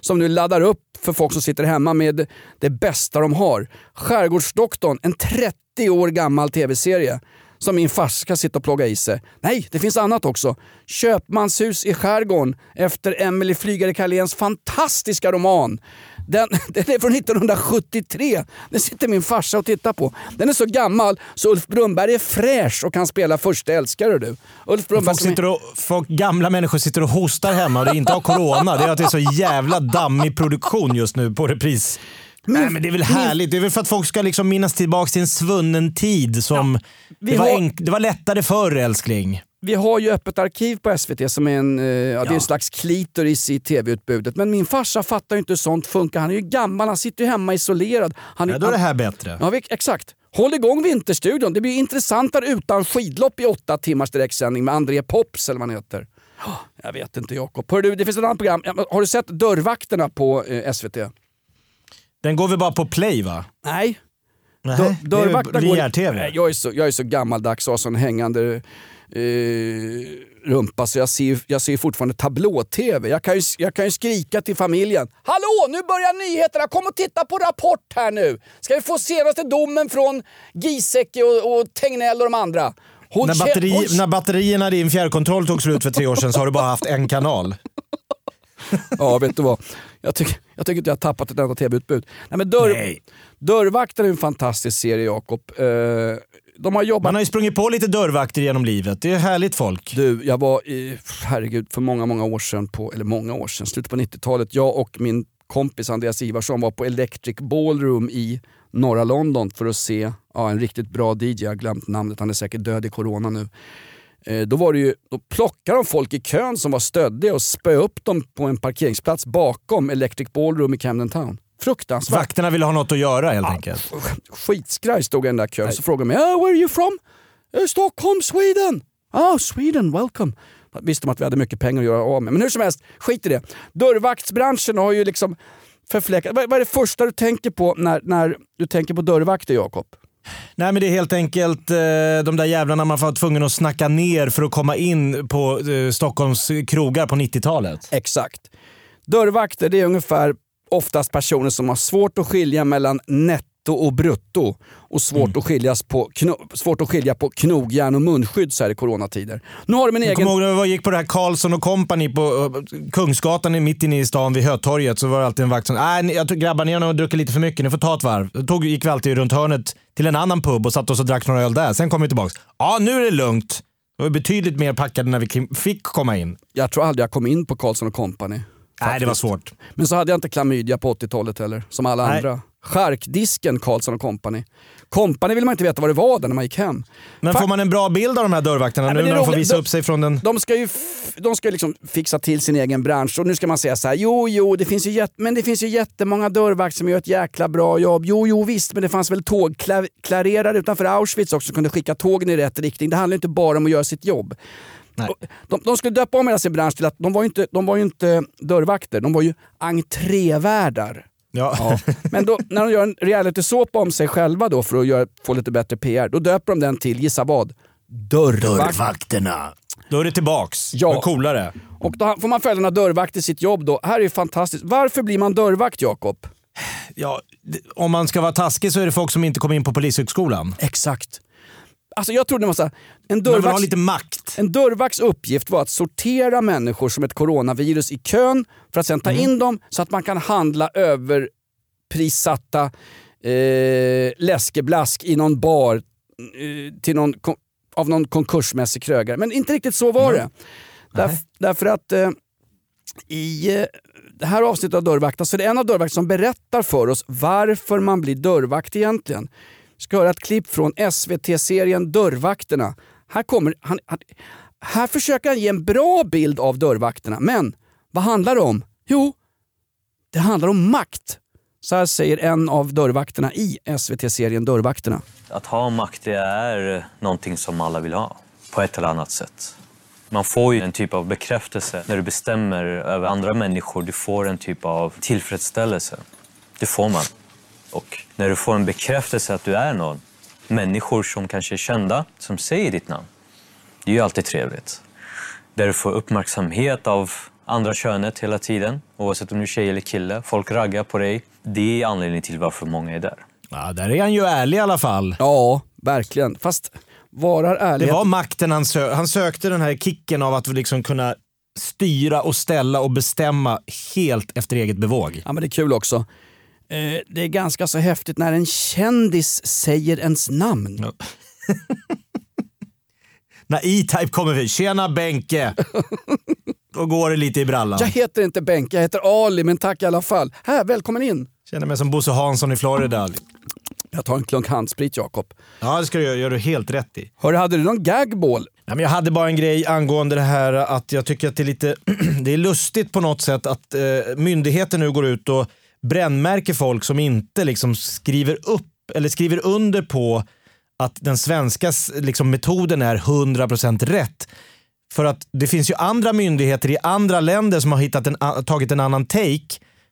som nu laddar upp för folk som sitter hemma med det bästa de har. Skärgårdsdoktorn, en trettio år gammal tv-serie som min farska sitter och plågar i sig. Nej, det finns annat också. Köpmanshus i skärgården efter Emily Flygare Carléns fantastiska roman. Den, den är från nittonhundrasjuttiotre. Den sitter min farsa och tittar på. Den är så gammal så Ulf Brunnberg är fräsch och kan spela första älskare du. Ulf Brunnberg folk, sitter och, folk gamla människor sitter och hostar hemma och det är inte av corona. Det är att det är så jävla dammig produktion just nu på repris. Nej, men det är väl härligt. Det är väl för att folk ska liksom minnas tillbaka till en svunnen tid som ja, det, var har... enk... det var lättare förr, älskling. Vi har ju öppet arkiv på S V T som är en, ja, ja. Det är en slags klitoris i tv-utbudet. Men min farsa fattar ju inte hur sånt funkar. Han är ju gammal, han sitter ju hemma isolerad. Han är... ja, då är det här bättre. Ja, exakt. Håll igång Vinterstudion. Det blir intressantare utan skidlopp i åtta timmars direktsändning med André Pops eller vad han heter. Jag vet inte, Jakob. Hör du, det finns ett annat program. Har du sett Dörrvakterna på S V T? Den går vi bara på play va? Nej. Nej, det är T V. Jag är så jag är så gammaldags och har sån hängande eh, rumpa så jag ser jag ser fortfarande tablå-T V. Jag kan ju jag kan ju skrika till familjen. Hallå, nu börjar nyheterna. Kom och titta på Rapport här nu. Ska vi få senaste domen från Giesecke och, och Tegnell och de andra? Hon när, batteri, hon... när batterierna i din fjärrkontroll tog slut för tre år sedan så har du bara haft en kanal. Ja, vet du vad? Jag tycker, jag tycker inte jag har tappat ett enda tv-utbud. Nej, men dörr, Nej. Dörrvakter är en fantastisk serie, Jakob. De har jobbat... Man har ju sprungit på lite dörrvakter genom livet. Det är härligt folk. Du, jag var i, herregud, för många, många år sedan, på, eller många år sedan, slutet på nittiotalet. Jag och min kompis Andreas Ivarsson var på Electric Ballroom i norra London för att se ja, en riktigt bra D J. Jag har glömt namnet, han är säkert död i corona nu. Då var det ju, då plockade de folk i kön som var stöddiga och spö upp dem på en parkeringsplats bakom Electric Ballroom i Camden Town. Fruktansvärt. Vakterna ville ha något att göra helt ja, enkelt. Skitskraj stod i den där kön. Nej. Så frågade mig, oh, where are you from? Stockholm, Sweden. Oh, Sweden, welcome. Visste de att vi hade mycket pengar att göra av med. Men hur som helst, skit i det. Dörrvaktsbranschen har ju liksom förfläckat. Vad är det första du tänker på när, när du tänker på dörrvakter, Jakob? Nej, men det är helt enkelt eh, de där jävlarna man var tvungen att snacka ner för att komma in på eh, Stockholms krogar på nittiotalet. Exakt. Dörrvakter, det är ungefär oftast personer som har svårt att skilja mellan nätt netto och brutto och svårt, mm. att, skiljas på kno, svårt att skilja på knogjärn och munskydd så här i coronatider. Nu har de en egen... Kommer ihåg när vi gick på det här Karlsson och Company på Kungsgatan mitt inne i stan vid Hötorget, så var det alltid en vakt som nej, jag grabbar ner och druckit lite för mycket, nu får ta ett varv. Tog, gick vi alltid runt hörnet till en annan pub och satt oss och drack några öl där. Sen kom vi tillbaka. Ja, nu är det lugnt. Det var betydligt mer packade när vi fick komma in. Jag tror aldrig jag kom in på Karlsson och Company. Faktiskt. Nej, det var svårt. Men så hade jag inte klamydia på åttiotalet heller, som alla Nej. andra. Charkdisken, Karlsson och Company. Company vill man inte veta vad det var där när man gick hem. Men Fa- får man en bra bild av de här dörrvakterna? Nej, nu när de får visa de, upp sig från den... De ska ju, f- de ska ju liksom fixa till sin egen bransch. Och nu ska man säga så här, jo, jo, det finns ju jätt- men det finns ju jättemånga dörrvakter som gör ett jäkla bra jobb. Jo, jo, visst, men det fanns väl tågklarerare utanför Auschwitz också som kunde skicka tågen i rätt riktning. Det handlar inte bara om att göra sitt jobb. De, de skulle döpa om hela sin bransch till att de var ju inte, de var ju inte dörrvakter, de var ju entrévärdar. Ja. Ja. Men då, när de gör en reality-såpa om sig själva då för att göra, få lite bättre P R, då döper de den till, gissa vad? Dörrvakterna. Då är det tillbaks, ja. Och coolare. Och då får man följa några dörrvakt i sitt jobb då. Här är ju fantastiskt. Varför blir man dörrvakt, Jakob? Ja, om man ska vara taskig så är det folk som inte kommer in på polishögskolan. Exakt. Alltså jag trodde det var så här, en dörrvakts, lite makt. En dörrvakts uppgift var att sortera människor som ett coronavirus i kön för att sen ta mm. in dem så att man kan handla överprissatta eh, läskeblask i någon bar eh, till någon, av någon konkursmässig krögare. Men inte riktigt så var mm. det. Därf, därför att eh, i eh, det här avsnittet av dörrvakten så är det en av dörrvakterna som berättar för oss varför man blir dörrvakt egentligen. Ska höra ett klipp från S V T-serien Dörrvakterna. Här kommer han, han, här försöker han ge en bra bild av dörrvakterna. Men vad handlar det om? Jo, det handlar om makt. Så här säger en av dörrvakterna i S V T-serien Dörrvakterna. Att ha makt, det är någonting som alla vill ha. På ett eller annat sätt. Man får ju en typ av bekräftelse när du bestämmer över andra människor. Du får en typ av tillfredsställelse. Det får man. Och när du får en bekräftelse att du är någon, människor som kanske är kända, som säger ditt namn, det är ju alltid trevligt. Där du får uppmärksamhet av andra könet hela tiden, oavsett om du är tjej eller kille, folk raggar på dig. Det är anledningen till varför många är där. Ja, där är han ju ärlig i alla fall. Ja, verkligen. Fast varar ärlig. Det var makten han sökte. Han sökte den här kicken av att liksom kunna styra och ställa och bestämma helt efter eget bevåg. Ja, men det är kul också. Det är ganska så häftigt när en kändis säger ens namn. Ja. När E-Type kommer vi. Tjena Benke. Då går det lite i brallan. Jag heter inte Benke, jag heter Ali, men tack i alla fall. Här, välkommen in. Känner mig som Bosse Hansson i Florida. Jag tar en klunk handsprit, Jakob. Ja, det ska du göra. Gör du helt rätt i. Hörru, hade du någon gagball? Ja, men jag hade bara en grej angående det här att jag tycker att det är lite det är lustigt på något sätt att eh, myndigheten nu går ut och brännmärker folk som inte liksom skriver upp eller skriver under på att den svenska liksom metoden är hundra procent rätt. För att det finns ju andra myndigheter i andra länder som har hittat en, tagit en annan take.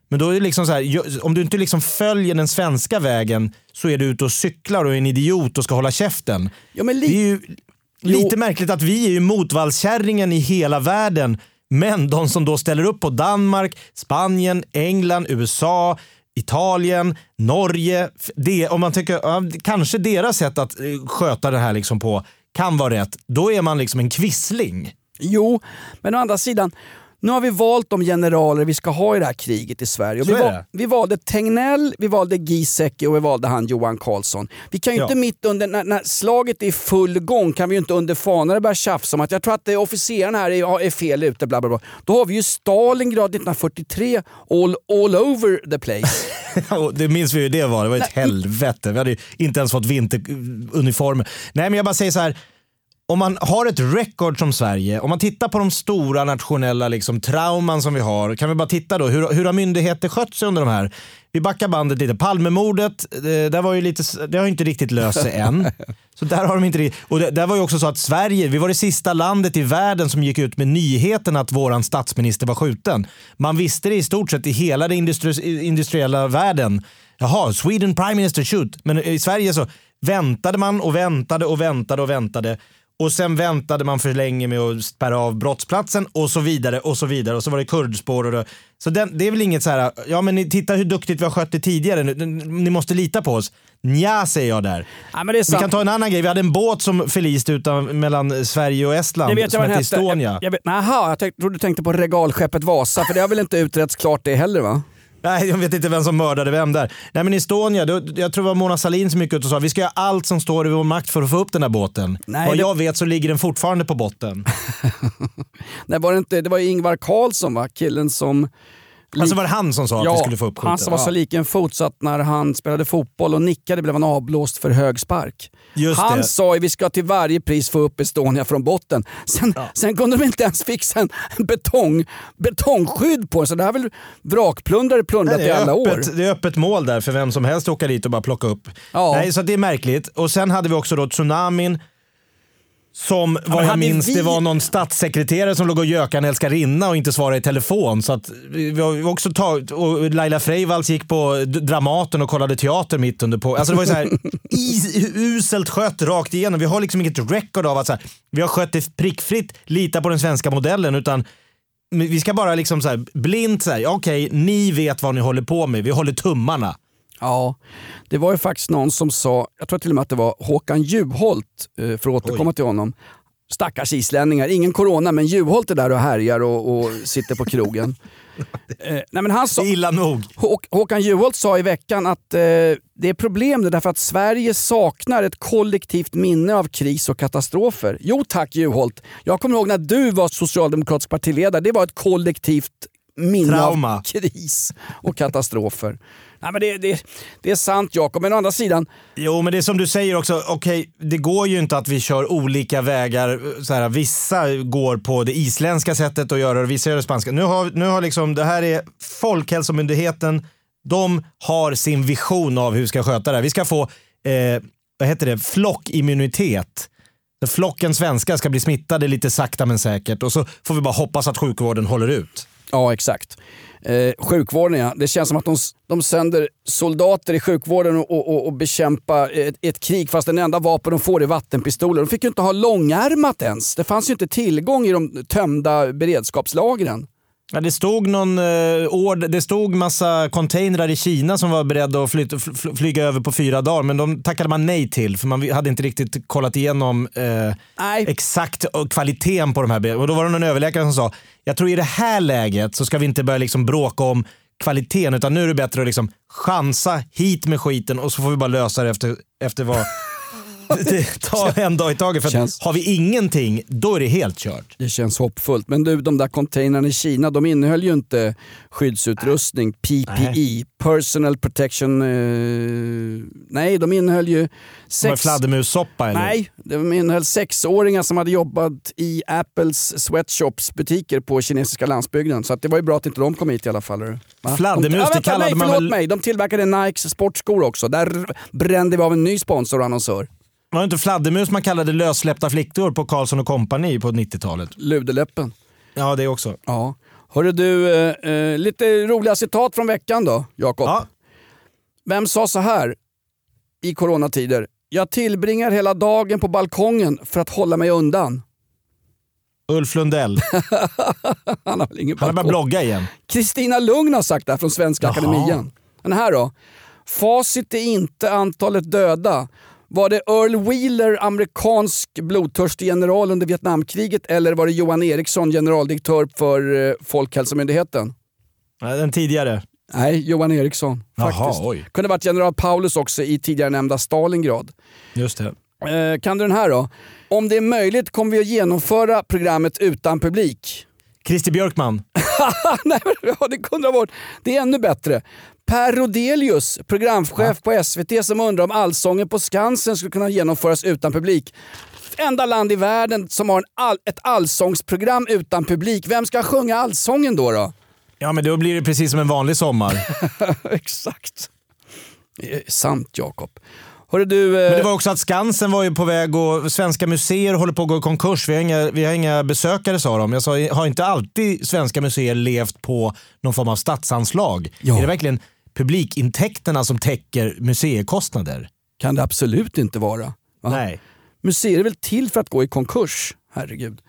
Men då är det liksom så här, om du inte liksom följer den svenska vägen så är du ute och cyklar och är en idiot och ska hålla käften. Ja, men li- det är ju lite jo. märkligt att vi är ju motvallskärringen i hela världen. Men de som då ställer upp på Danmark, Spanien, England, U S A, Italien, Norge, det, om man tycker, kanske deras sätt att sköta det här liksom på kan vara rätt, då är man liksom en kvissling. Jo, men å andra sidan, nu har vi valt de generaler vi ska ha i det här kriget i Sverige. Och vi, val- vi valde Tegnell, vi valde Giesecke och vi valde han Johan Karlsson. Vi kan ju ja. inte mitt under, när, när slaget är i full gång kan vi ju inte under fanare börja tjafsa om att jag tror att officeren här är, är fel ute, bla bla bla. Då har vi ju Stalingrad nittonhundrafyrtiotre all, all over the place. Det minns vi ju det var, det var ett Nej. helvete. Vi hade ju inte ens fått vinteruniformer. Nej, men jag bara säger så här. Om man har ett record som Sverige, om man tittar på de stora nationella liksom, trauman som vi har, kan vi bara titta då, hur, hur har myndigheter skött sig under de här? Vi backar bandet lite. Palmemordet, det, där var ju lite, det har ju inte riktigt löst sig än. Så där har de inte, och det, där var ju också så att Sverige, vi var det sista landet i världen som gick ut med nyheten att våran statsminister var skjuten. Man visste det i stort sett i hela den industri, industriella världen. Jaha, Sweden Prime Minister shoot. Men i Sverige så väntade man och väntade och väntade och väntade. Och sen väntade man för länge med att spärra av brottsplatsen och så vidare och så vidare. Och så var det kurdspår. Och då. Så den, det är väl inget så här, ja men ni tittar hur duktigt vi har skött det tidigare. Ni, ni måste lita på oss. Nja, säger jag där. Ja, men det är sant. Vi kan ta en annan grej. Vi hade en båt som förliste utan, mellan Sverige och Estland. Jag vet, som jag hette Estonia. Jag, jag vet, aha, jag tänkte, trodde du tänkte på regalskeppet Vasa. För det har väl inte utretts klart det heller, va? Nej, jag vet inte vem som mördade vem där. Nej, men Estonia, då, jag tror det var Mona Sahlin som gick ut och sa vi ska göra allt som står i vår makt för att få upp den här båten. Nej, vad det... jag vet så ligger den fortfarande på botten. Nej, var det inte, det var ju Ingvar Carlsson, va? Killen som... Alltså var det han som sa ja, att vi skulle få upp skiten? Han som var så lik en fot så att när han spelade fotboll och nickade blev han avblåst för hög spark. Just han det. Sa att vi ska till varje pris få upp Estonia från botten. Sen, ja. sen kunde de inte ens fixa en betong, betongskydd på. Så det här väl vrakplundrare plundrat Nej, i alla öppet, år. Det är öppet mål där för vem som helst åka dit och bara plocka upp. Ja. Nej, så det är märkligt. Och sen hade vi också då tsunamin. Som vad jag minns vi... det var någon statssekreterare som låg och gökade en älskarinna och inte svarade i telefon. Så att vi också tag... och Laila Freivalds gick på Dramaten och kollade teater mitt under på. Alltså det var ju så här is- uselt skött rakt igenom. Vi har liksom inget record av att så här, vi har skött det prickfritt, lita på den svenska modellen, utan vi ska bara liksom så här blint så här, okej, okay, ni vet vad ni håller på med, vi håller tummarna. Ja, det var ju faktiskt någon som sa, jag tror till och med att det var Håkan Juholt, för att återkomma Oj. till honom. Stackars islänningar, ingen corona, men Juholt är där och härjar och, och sitter på krogen. eh, nej, men han sa, illa nog. Hå- Håkan Juholt sa i veckan att eh, det är problem det därför att Sverige saknar ett kollektivt minne av kris och katastrofer. Jo tack Juholt, jag kommer ihåg när du var socialdemokratisk partiledare, det var ett kollektivt minne Trauma. av kris och katastrofer. Nej, men det, det, det är sant, Jakob, men å andra sidan... Jo, men det är som du säger också, okej, okay, det går ju inte att vi kör olika vägar. Så här, vissa går på det isländska sättet att göra det, vissa gör det spanska. Nu har, nu har liksom, det här är Folkhälsomyndigheten, de har sin vision av hur vi ska sköta det här. Vi ska få, eh, vad heter det, flockimmunitet. Flocken svenska ska bli smittade lite sakta men säkert. Och så får vi bara hoppas att sjukvården håller ut. Ja, exakt. Eh, sjukvården, ja. Det känns som att de, de sänder soldater i sjukvården och, och, och bekämpa ett, ett krig, fast den enda vapen de får är vattenpistoler. De fick ju inte ha långärmat ens. Det fanns ju inte tillgång i de tömda beredskapslagren. Ja, det stod någon eh, ord, det stod massa containrar i Kina som var beredda att fly, fly, flyga över på fyra dagar, men de tackade man nej till för man hade inte riktigt kollat igenom eh, exakt kvaliteten på de här. Och då var det någon överläkare som sa, jag tror i det här läget så ska vi inte börja liksom bråka om kvaliteten, utan nu är det bättre att liksom chansa hit med skiten och så får vi bara lösa det efter, efter vad... Ta en dag i taget, för känns... har vi ingenting, då är det helt kört. Det känns hoppfullt, men du, de där containrarna i Kina, de innehöll ju inte skyddsutrustning, P P E, nej. Personal Protection, eh... nej, de innehöll ju sex... fladdermussoppa eller? Nej, de innehöll sexåringar som hade jobbat i Apples sweatshops-butiker på kinesiska landsbygden, så att det var ju bra att inte de kom hit i alla fall. Fladdermus, de... det kallade nej, man väl... mig, de tillverkade Nikes sportskor också, där brände vi av en ny sponsor och annonsör. Var det inte fladdermus man kallade lössläppta flickor på Karlsson och kompani på nittiotalet? Ludeläppen. Ja, det också. Ja. Hörru du, eh, lite roliga citat från veckan då, Jakob. Ja. Vem sa så här i coronatider? Jag tillbringar hela dagen på balkongen för att hålla mig undan. Ulf Lundell. Han har väl ingen balkon. Han har bara blogga igen. Kristina Lugn har sagt det här från Svenska Jaha. Akademien. Den här då. Facit är inte antalet döda. Var det Earl Wheeler, amerikansk blodtörstig general under Vietnamkriget, eller var det Johan Eriksson, generaldirektör för Folkhälsomyndigheten? Nej, den tidigare. Nej, Johan Eriksson. Faktiskt. Aha, oj. Kunde varit general Paulus också i tidigare nämnda Stalingrad. Just det. Eh, kan du den här då? Om det är möjligt kommer vi att genomföra programmet utan publik. Christer Björkman. Nej, det kunde ha varit. Det är ännu bättre. Per Rodelius, programchef på S V T, som undrar om allsången på Skansen skulle kunna genomföras utan publik. Enda land i världen som har en all, ett allsångsprogram utan publik. Vem ska sjunga allsången då då? Ja, men då blir det precis som en vanlig sommar. Exakt. Sant, Jakob. Hörru du, men det var också att Skansen var ju på väg och svenska museer håller på att gå i konkurs. Vi har inga, vi har inga besökare, sa de. Jag sa, har inte alltid svenska museer levt på någon form av statsanslag? Ja. Är det verkligen publikintäkterna som täcker museikostnader? Kan det absolut inte vara. Va? Nej. museer är väl till för att gå i konkurs, herregud.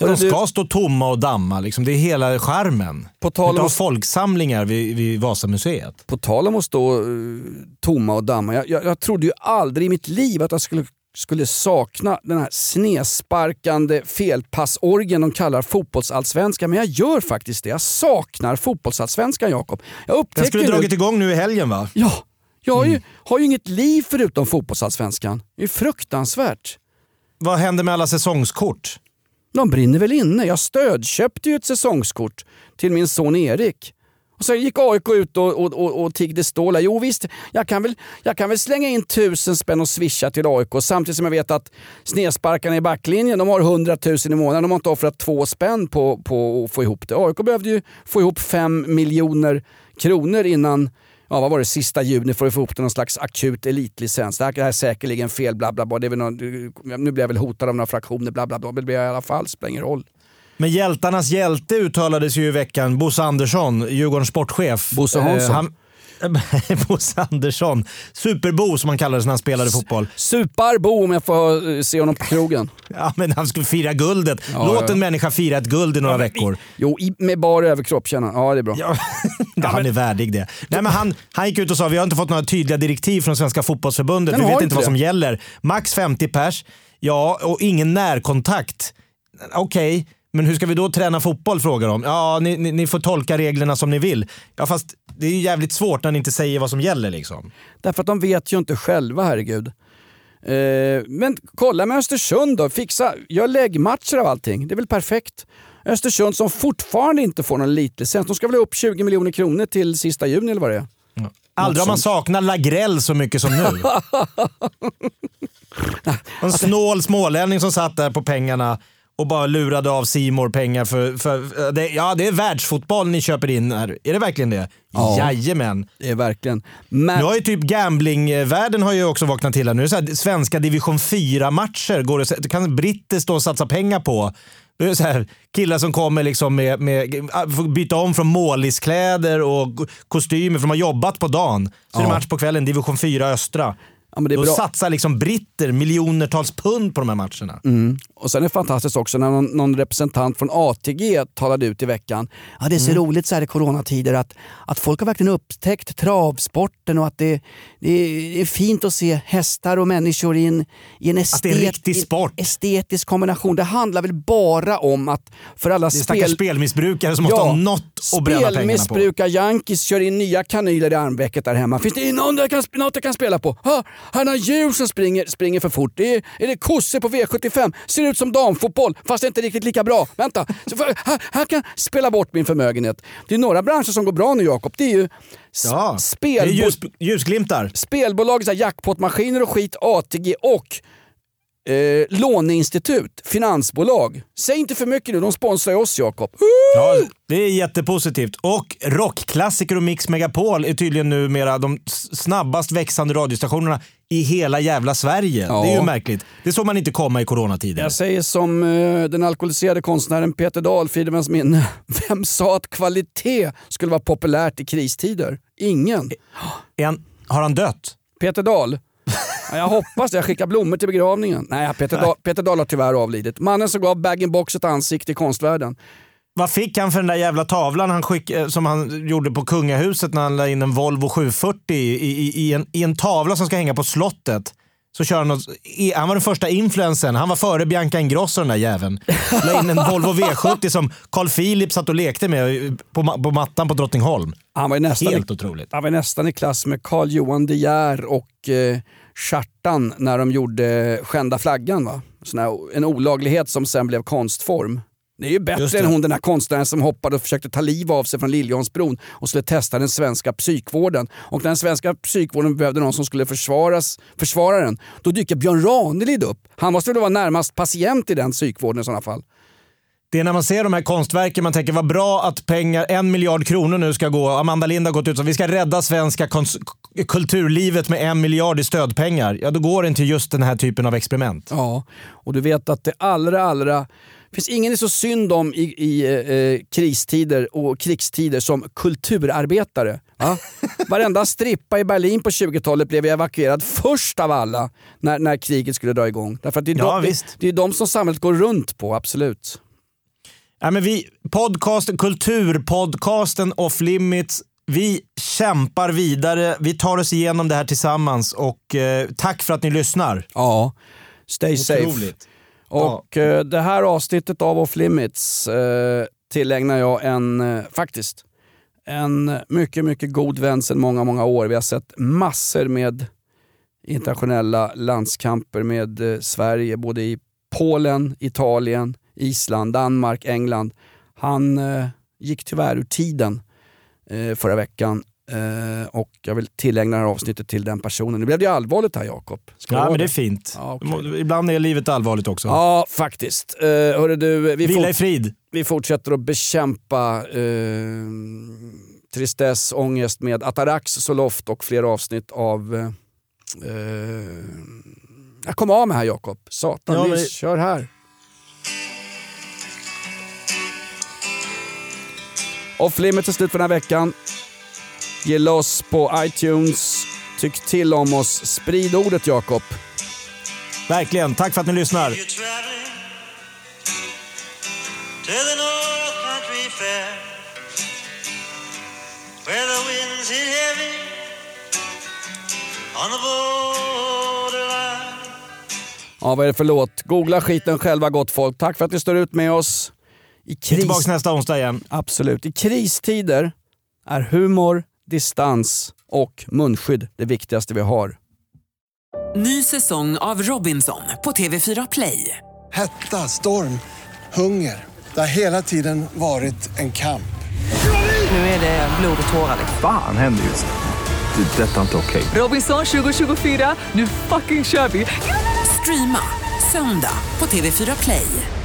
Ja, de ska stå tomma och damma, liksom. Det är hela skärmen. På tal om folksamlingar vid, vid Vasamuseet. På tal om att stå uh, tomma och damma. Jag, jag, jag trodde ju aldrig i mitt liv att jag skulle, skulle sakna den här snesparkande felpassorgen de kallar fotbollsallsvenskan. Men jag gör faktiskt det. Jag saknar fotbollsallsvenskan, Jakob. Jag upptäcker jag skulle nu... dragit igång nu i helgen, va? Ja, jag har ju, mm. har ju inget liv förutom fotbollsallsvenskan. Det är fruktansvärt. Vad händer med alla säsongskort? De brinner väl inne. Jag stödköpte ju ett säsongskort till min son Erik. Och så gick A I K ut och, och, och, och tiggde stålar. Jo visst, jag kan, väl, jag kan väl slänga in tusen spänn och swisha till A I K. Samtidigt som jag vet att snedsparkarna i backlinjen, de har hundratusen i månaden. De har inte offrat två spänn på, på att få ihop det. A I K behövde ju få ihop fem miljoner kronor innan... Ja, vad var det? Sista juni för att få ihop någon slags akut elitlicens. Det här, det här är säkerligen fel, bla bla bla. Det är väl någon, nu blir jag väl hotad av några fraktioner, bla bla bla. Det blir jag i alla fall, spelar ingen roll. Men hjältarnas hjälte uttalades ju i veckan. Bosse Andersson, Djurgårdens sportchef. Bosse Hansson. Eh, han... Bosse Andersson. Superbo som han kallades när han spelade fotboll. Superbo om jag får se honom på krogen. Ja, men han skulle fira guldet. Ja, låt ja. en människa fira ett guld i några ja, veckor. I, jo, i, med bara överkropp känner. Ja, det är bra. Ja. Ja, han är värdig det. Nej, men han, han gick ut och sa vi har inte fått några tydliga direktiv från Svenska fotbollsförbundet. Den vi vet inte det. Vad som gäller. Max femtio pers. Ja, och ingen närkontakt. Okej. Okay. Men hur ska vi då träna fotboll, frågar de. Ja, ni, ni, ni får tolka reglerna som ni vill. Ja, fast det är ju jävligt svårt när ni inte säger vad som gäller, liksom. Därför att de vet ju inte själva, herregud. Eh, men kolla med Östersund då. Fixa, jag lägger matcher av allting. Det är väl perfekt. Östersund som fortfarande inte får någon elitlicens. De ska väl upp tjugo miljoner kronor till sista juni, eller vad det är? Ja. Aldrig har man saknat Lagrell så mycket som nu. En snål smålänning som satt där på pengarna och bara lurade av Simor pengar för, för det, ja, det är världsfotboll ni köper in här. Är det verkligen det? Ja. Jajamän. Det är verkligen. Men... Nu har ju typ gamblingvärlden har ju också vaknat till här. Nu är det så här, svenska division fyra-matcher går det, det kan britter stå och satsa pengar på. Det är så här, killar som kommer liksom med, med byta om från måliskläder och kostymer för de har jobbat på dagen. Så ja. Det är match på kvällen, division fyra östra. Ja, men det är då bra. Satsar liksom britter miljonertals pund på de här matcherna. Mm. Och sen är det fantastiskt också när någon, någon representant från A T G talade ut i veckan. Ja, det är så mm. roligt så här i coronatider att, att folk har verkligen upptäckt travsporten och att det, det är fint att se hästar och människor i en, i en, estet, en riktig sport. Estetisk kombination. Det handlar väl bara om att för alla spel... stackars spelmissbrukare som ja, måste ha något att bränna pengarna på. Spelmissbrukare, Yankees kör in nya kanyler i armvecket där hemma. Finns det någon där kan, något jag kan spela på? Ha! Han har djur som springer, springer för fort. Det är, är det kosse på V sjuttiofem? Ser ut som damfotboll, fast det är inte riktigt lika bra. Vänta, han kan spela bort min förmögenhet. Det är några branscher som går bra nu, Jakob. Det är ju sp- ja, spelbo- det är ljus, ljusglimtar. Spelbolag, så här, jackpotmaskiner och skit, A T G och eh, låneinstitut, finansbolag. Säg inte för mycket nu, de sponsrar oss, Jakob. Ja, det är jättepositivt. Och rockklassiker och Mix Megapol är tydligen numera de snabbast växande radiostationerna i hela jävla Sverige. Ja. Det är ju märkligt. Det såg man inte komma i coronatider. Jag säger som uh, den alkoholiserade konstnären Peter Dahl, Fridens minne. Vem sa att kvalitet skulle vara populärt i kristider? Ingen. Är han, har han dött? Peter Dahl? Jag hoppas det. Jag skickar blommor till begravningen. Nej, Peter, Nej. Dahl, Peter Dahl har tyvärr avlidit. Mannen som gav bag-in-box ett ansikte i konstvärlden. Vad fick han för den där jävla tavlan han skick, som han gjorde på kungahuset när han la in en Volvo sjuhundrafyrtio i, i, i, en, i en tavla som ska hänga på slottet? Så kör han, något, han var den första influensen. Han var före Bianca Ingrosso, den där jäveln. La in en Volvo V sjuttio som Carl Philip satt och lekte med på, på mattan på Drottningholm. Han var ju nästan, helt otroligt. Han var nästan i klass med Carl Johan De Geer och eh, Chartan när de gjorde Skända flaggan, va? Sån här, en olaglighet som sen blev konstform. Det är ju bättre än hon, den här konstnären som hoppade och försökte ta liv av sig från Liljeholmsbron och skulle testa den svenska psykvården. Och när den svenska psykvården behövde någon som skulle försvaras, försvara den, då dyker Björn Ranelid upp. Han måste väl vara närmast patient i den psykvården i sådana fall. Det är när man ser de här konstverken man tänker vad bra att pengar, en miljard kronor nu ska gå. Amanda Lind har gått ut så vi ska rädda svenska konst, kulturlivet med en miljard i stödpengar. Ja, då går det inte just den här typen av experiment. Ja, och du vet att det allra, allra finns ingen är så synd om i, i eh, kristider och krigstider som kulturarbetare. Ja. Varenda strippa i Berlin på tjugotalet blev evakuerad först av alla när, när kriget skulle dra igång. Därför att det är, ja, de, det är de som samhället går runt på, absolut. Ja, men vi, podcasten, kulturpodcasten Off Limits, vi kämpar vidare. Vi tar oss igenom det här tillsammans och eh, tack för att ni lyssnar. Ja, stay otroligt safe. Och ja. eh, det här avsnittet av Off Limits eh, tillägnar jag en, eh, faktiskt, en mycket, mycket god vän sedan många, många år. Vi har sett massor med internationella landskamper med eh, Sverige, både i Polen, Italien, Island, Danmark, England. Han eh, gick tyvärr ur tiden eh, förra veckan eh, och jag vill tillägna det här avsnittet till den personen. Nu blev det ju allvarligt här, Jakob. Ska ja, men det är fint. Ja, okay. Ibland är livet allvarligt också. Ja, faktiskt. Eh, hörru du, vi, Vila i frid. Vi fortsätter att bekämpa eh, tristess, ångest med Atarax, Zoloft och fler avsnitt av... Eh, jag kommer av med här, Jakob. Satan, ja, vi men... kör här. Off Limits är slut för den här veckan. Gilla oss på iTunes. Tyck till om oss. Sprid ordet, Jakob. Verkligen. Tack för att ni lyssnar. Ja, vad är det för låt? Googla skiten själva, gott folk. Tack för att ni står ut med oss. I kris... Vi är tillbaka nästa onsdag igen. Absolut. I kristider är humor, distans och munskydd det viktigaste vi har. Ny säsong av Robinson på T V fyra Play. Hetta, storm, hunger. Det har hela tiden varit en kamp. Nu är det blod och tårar. Fan, händer just det. Det är detta inte okej. Robinson tjugo tjugofyra, nu fucking kör vi. Streama söndag på T V fyra Play.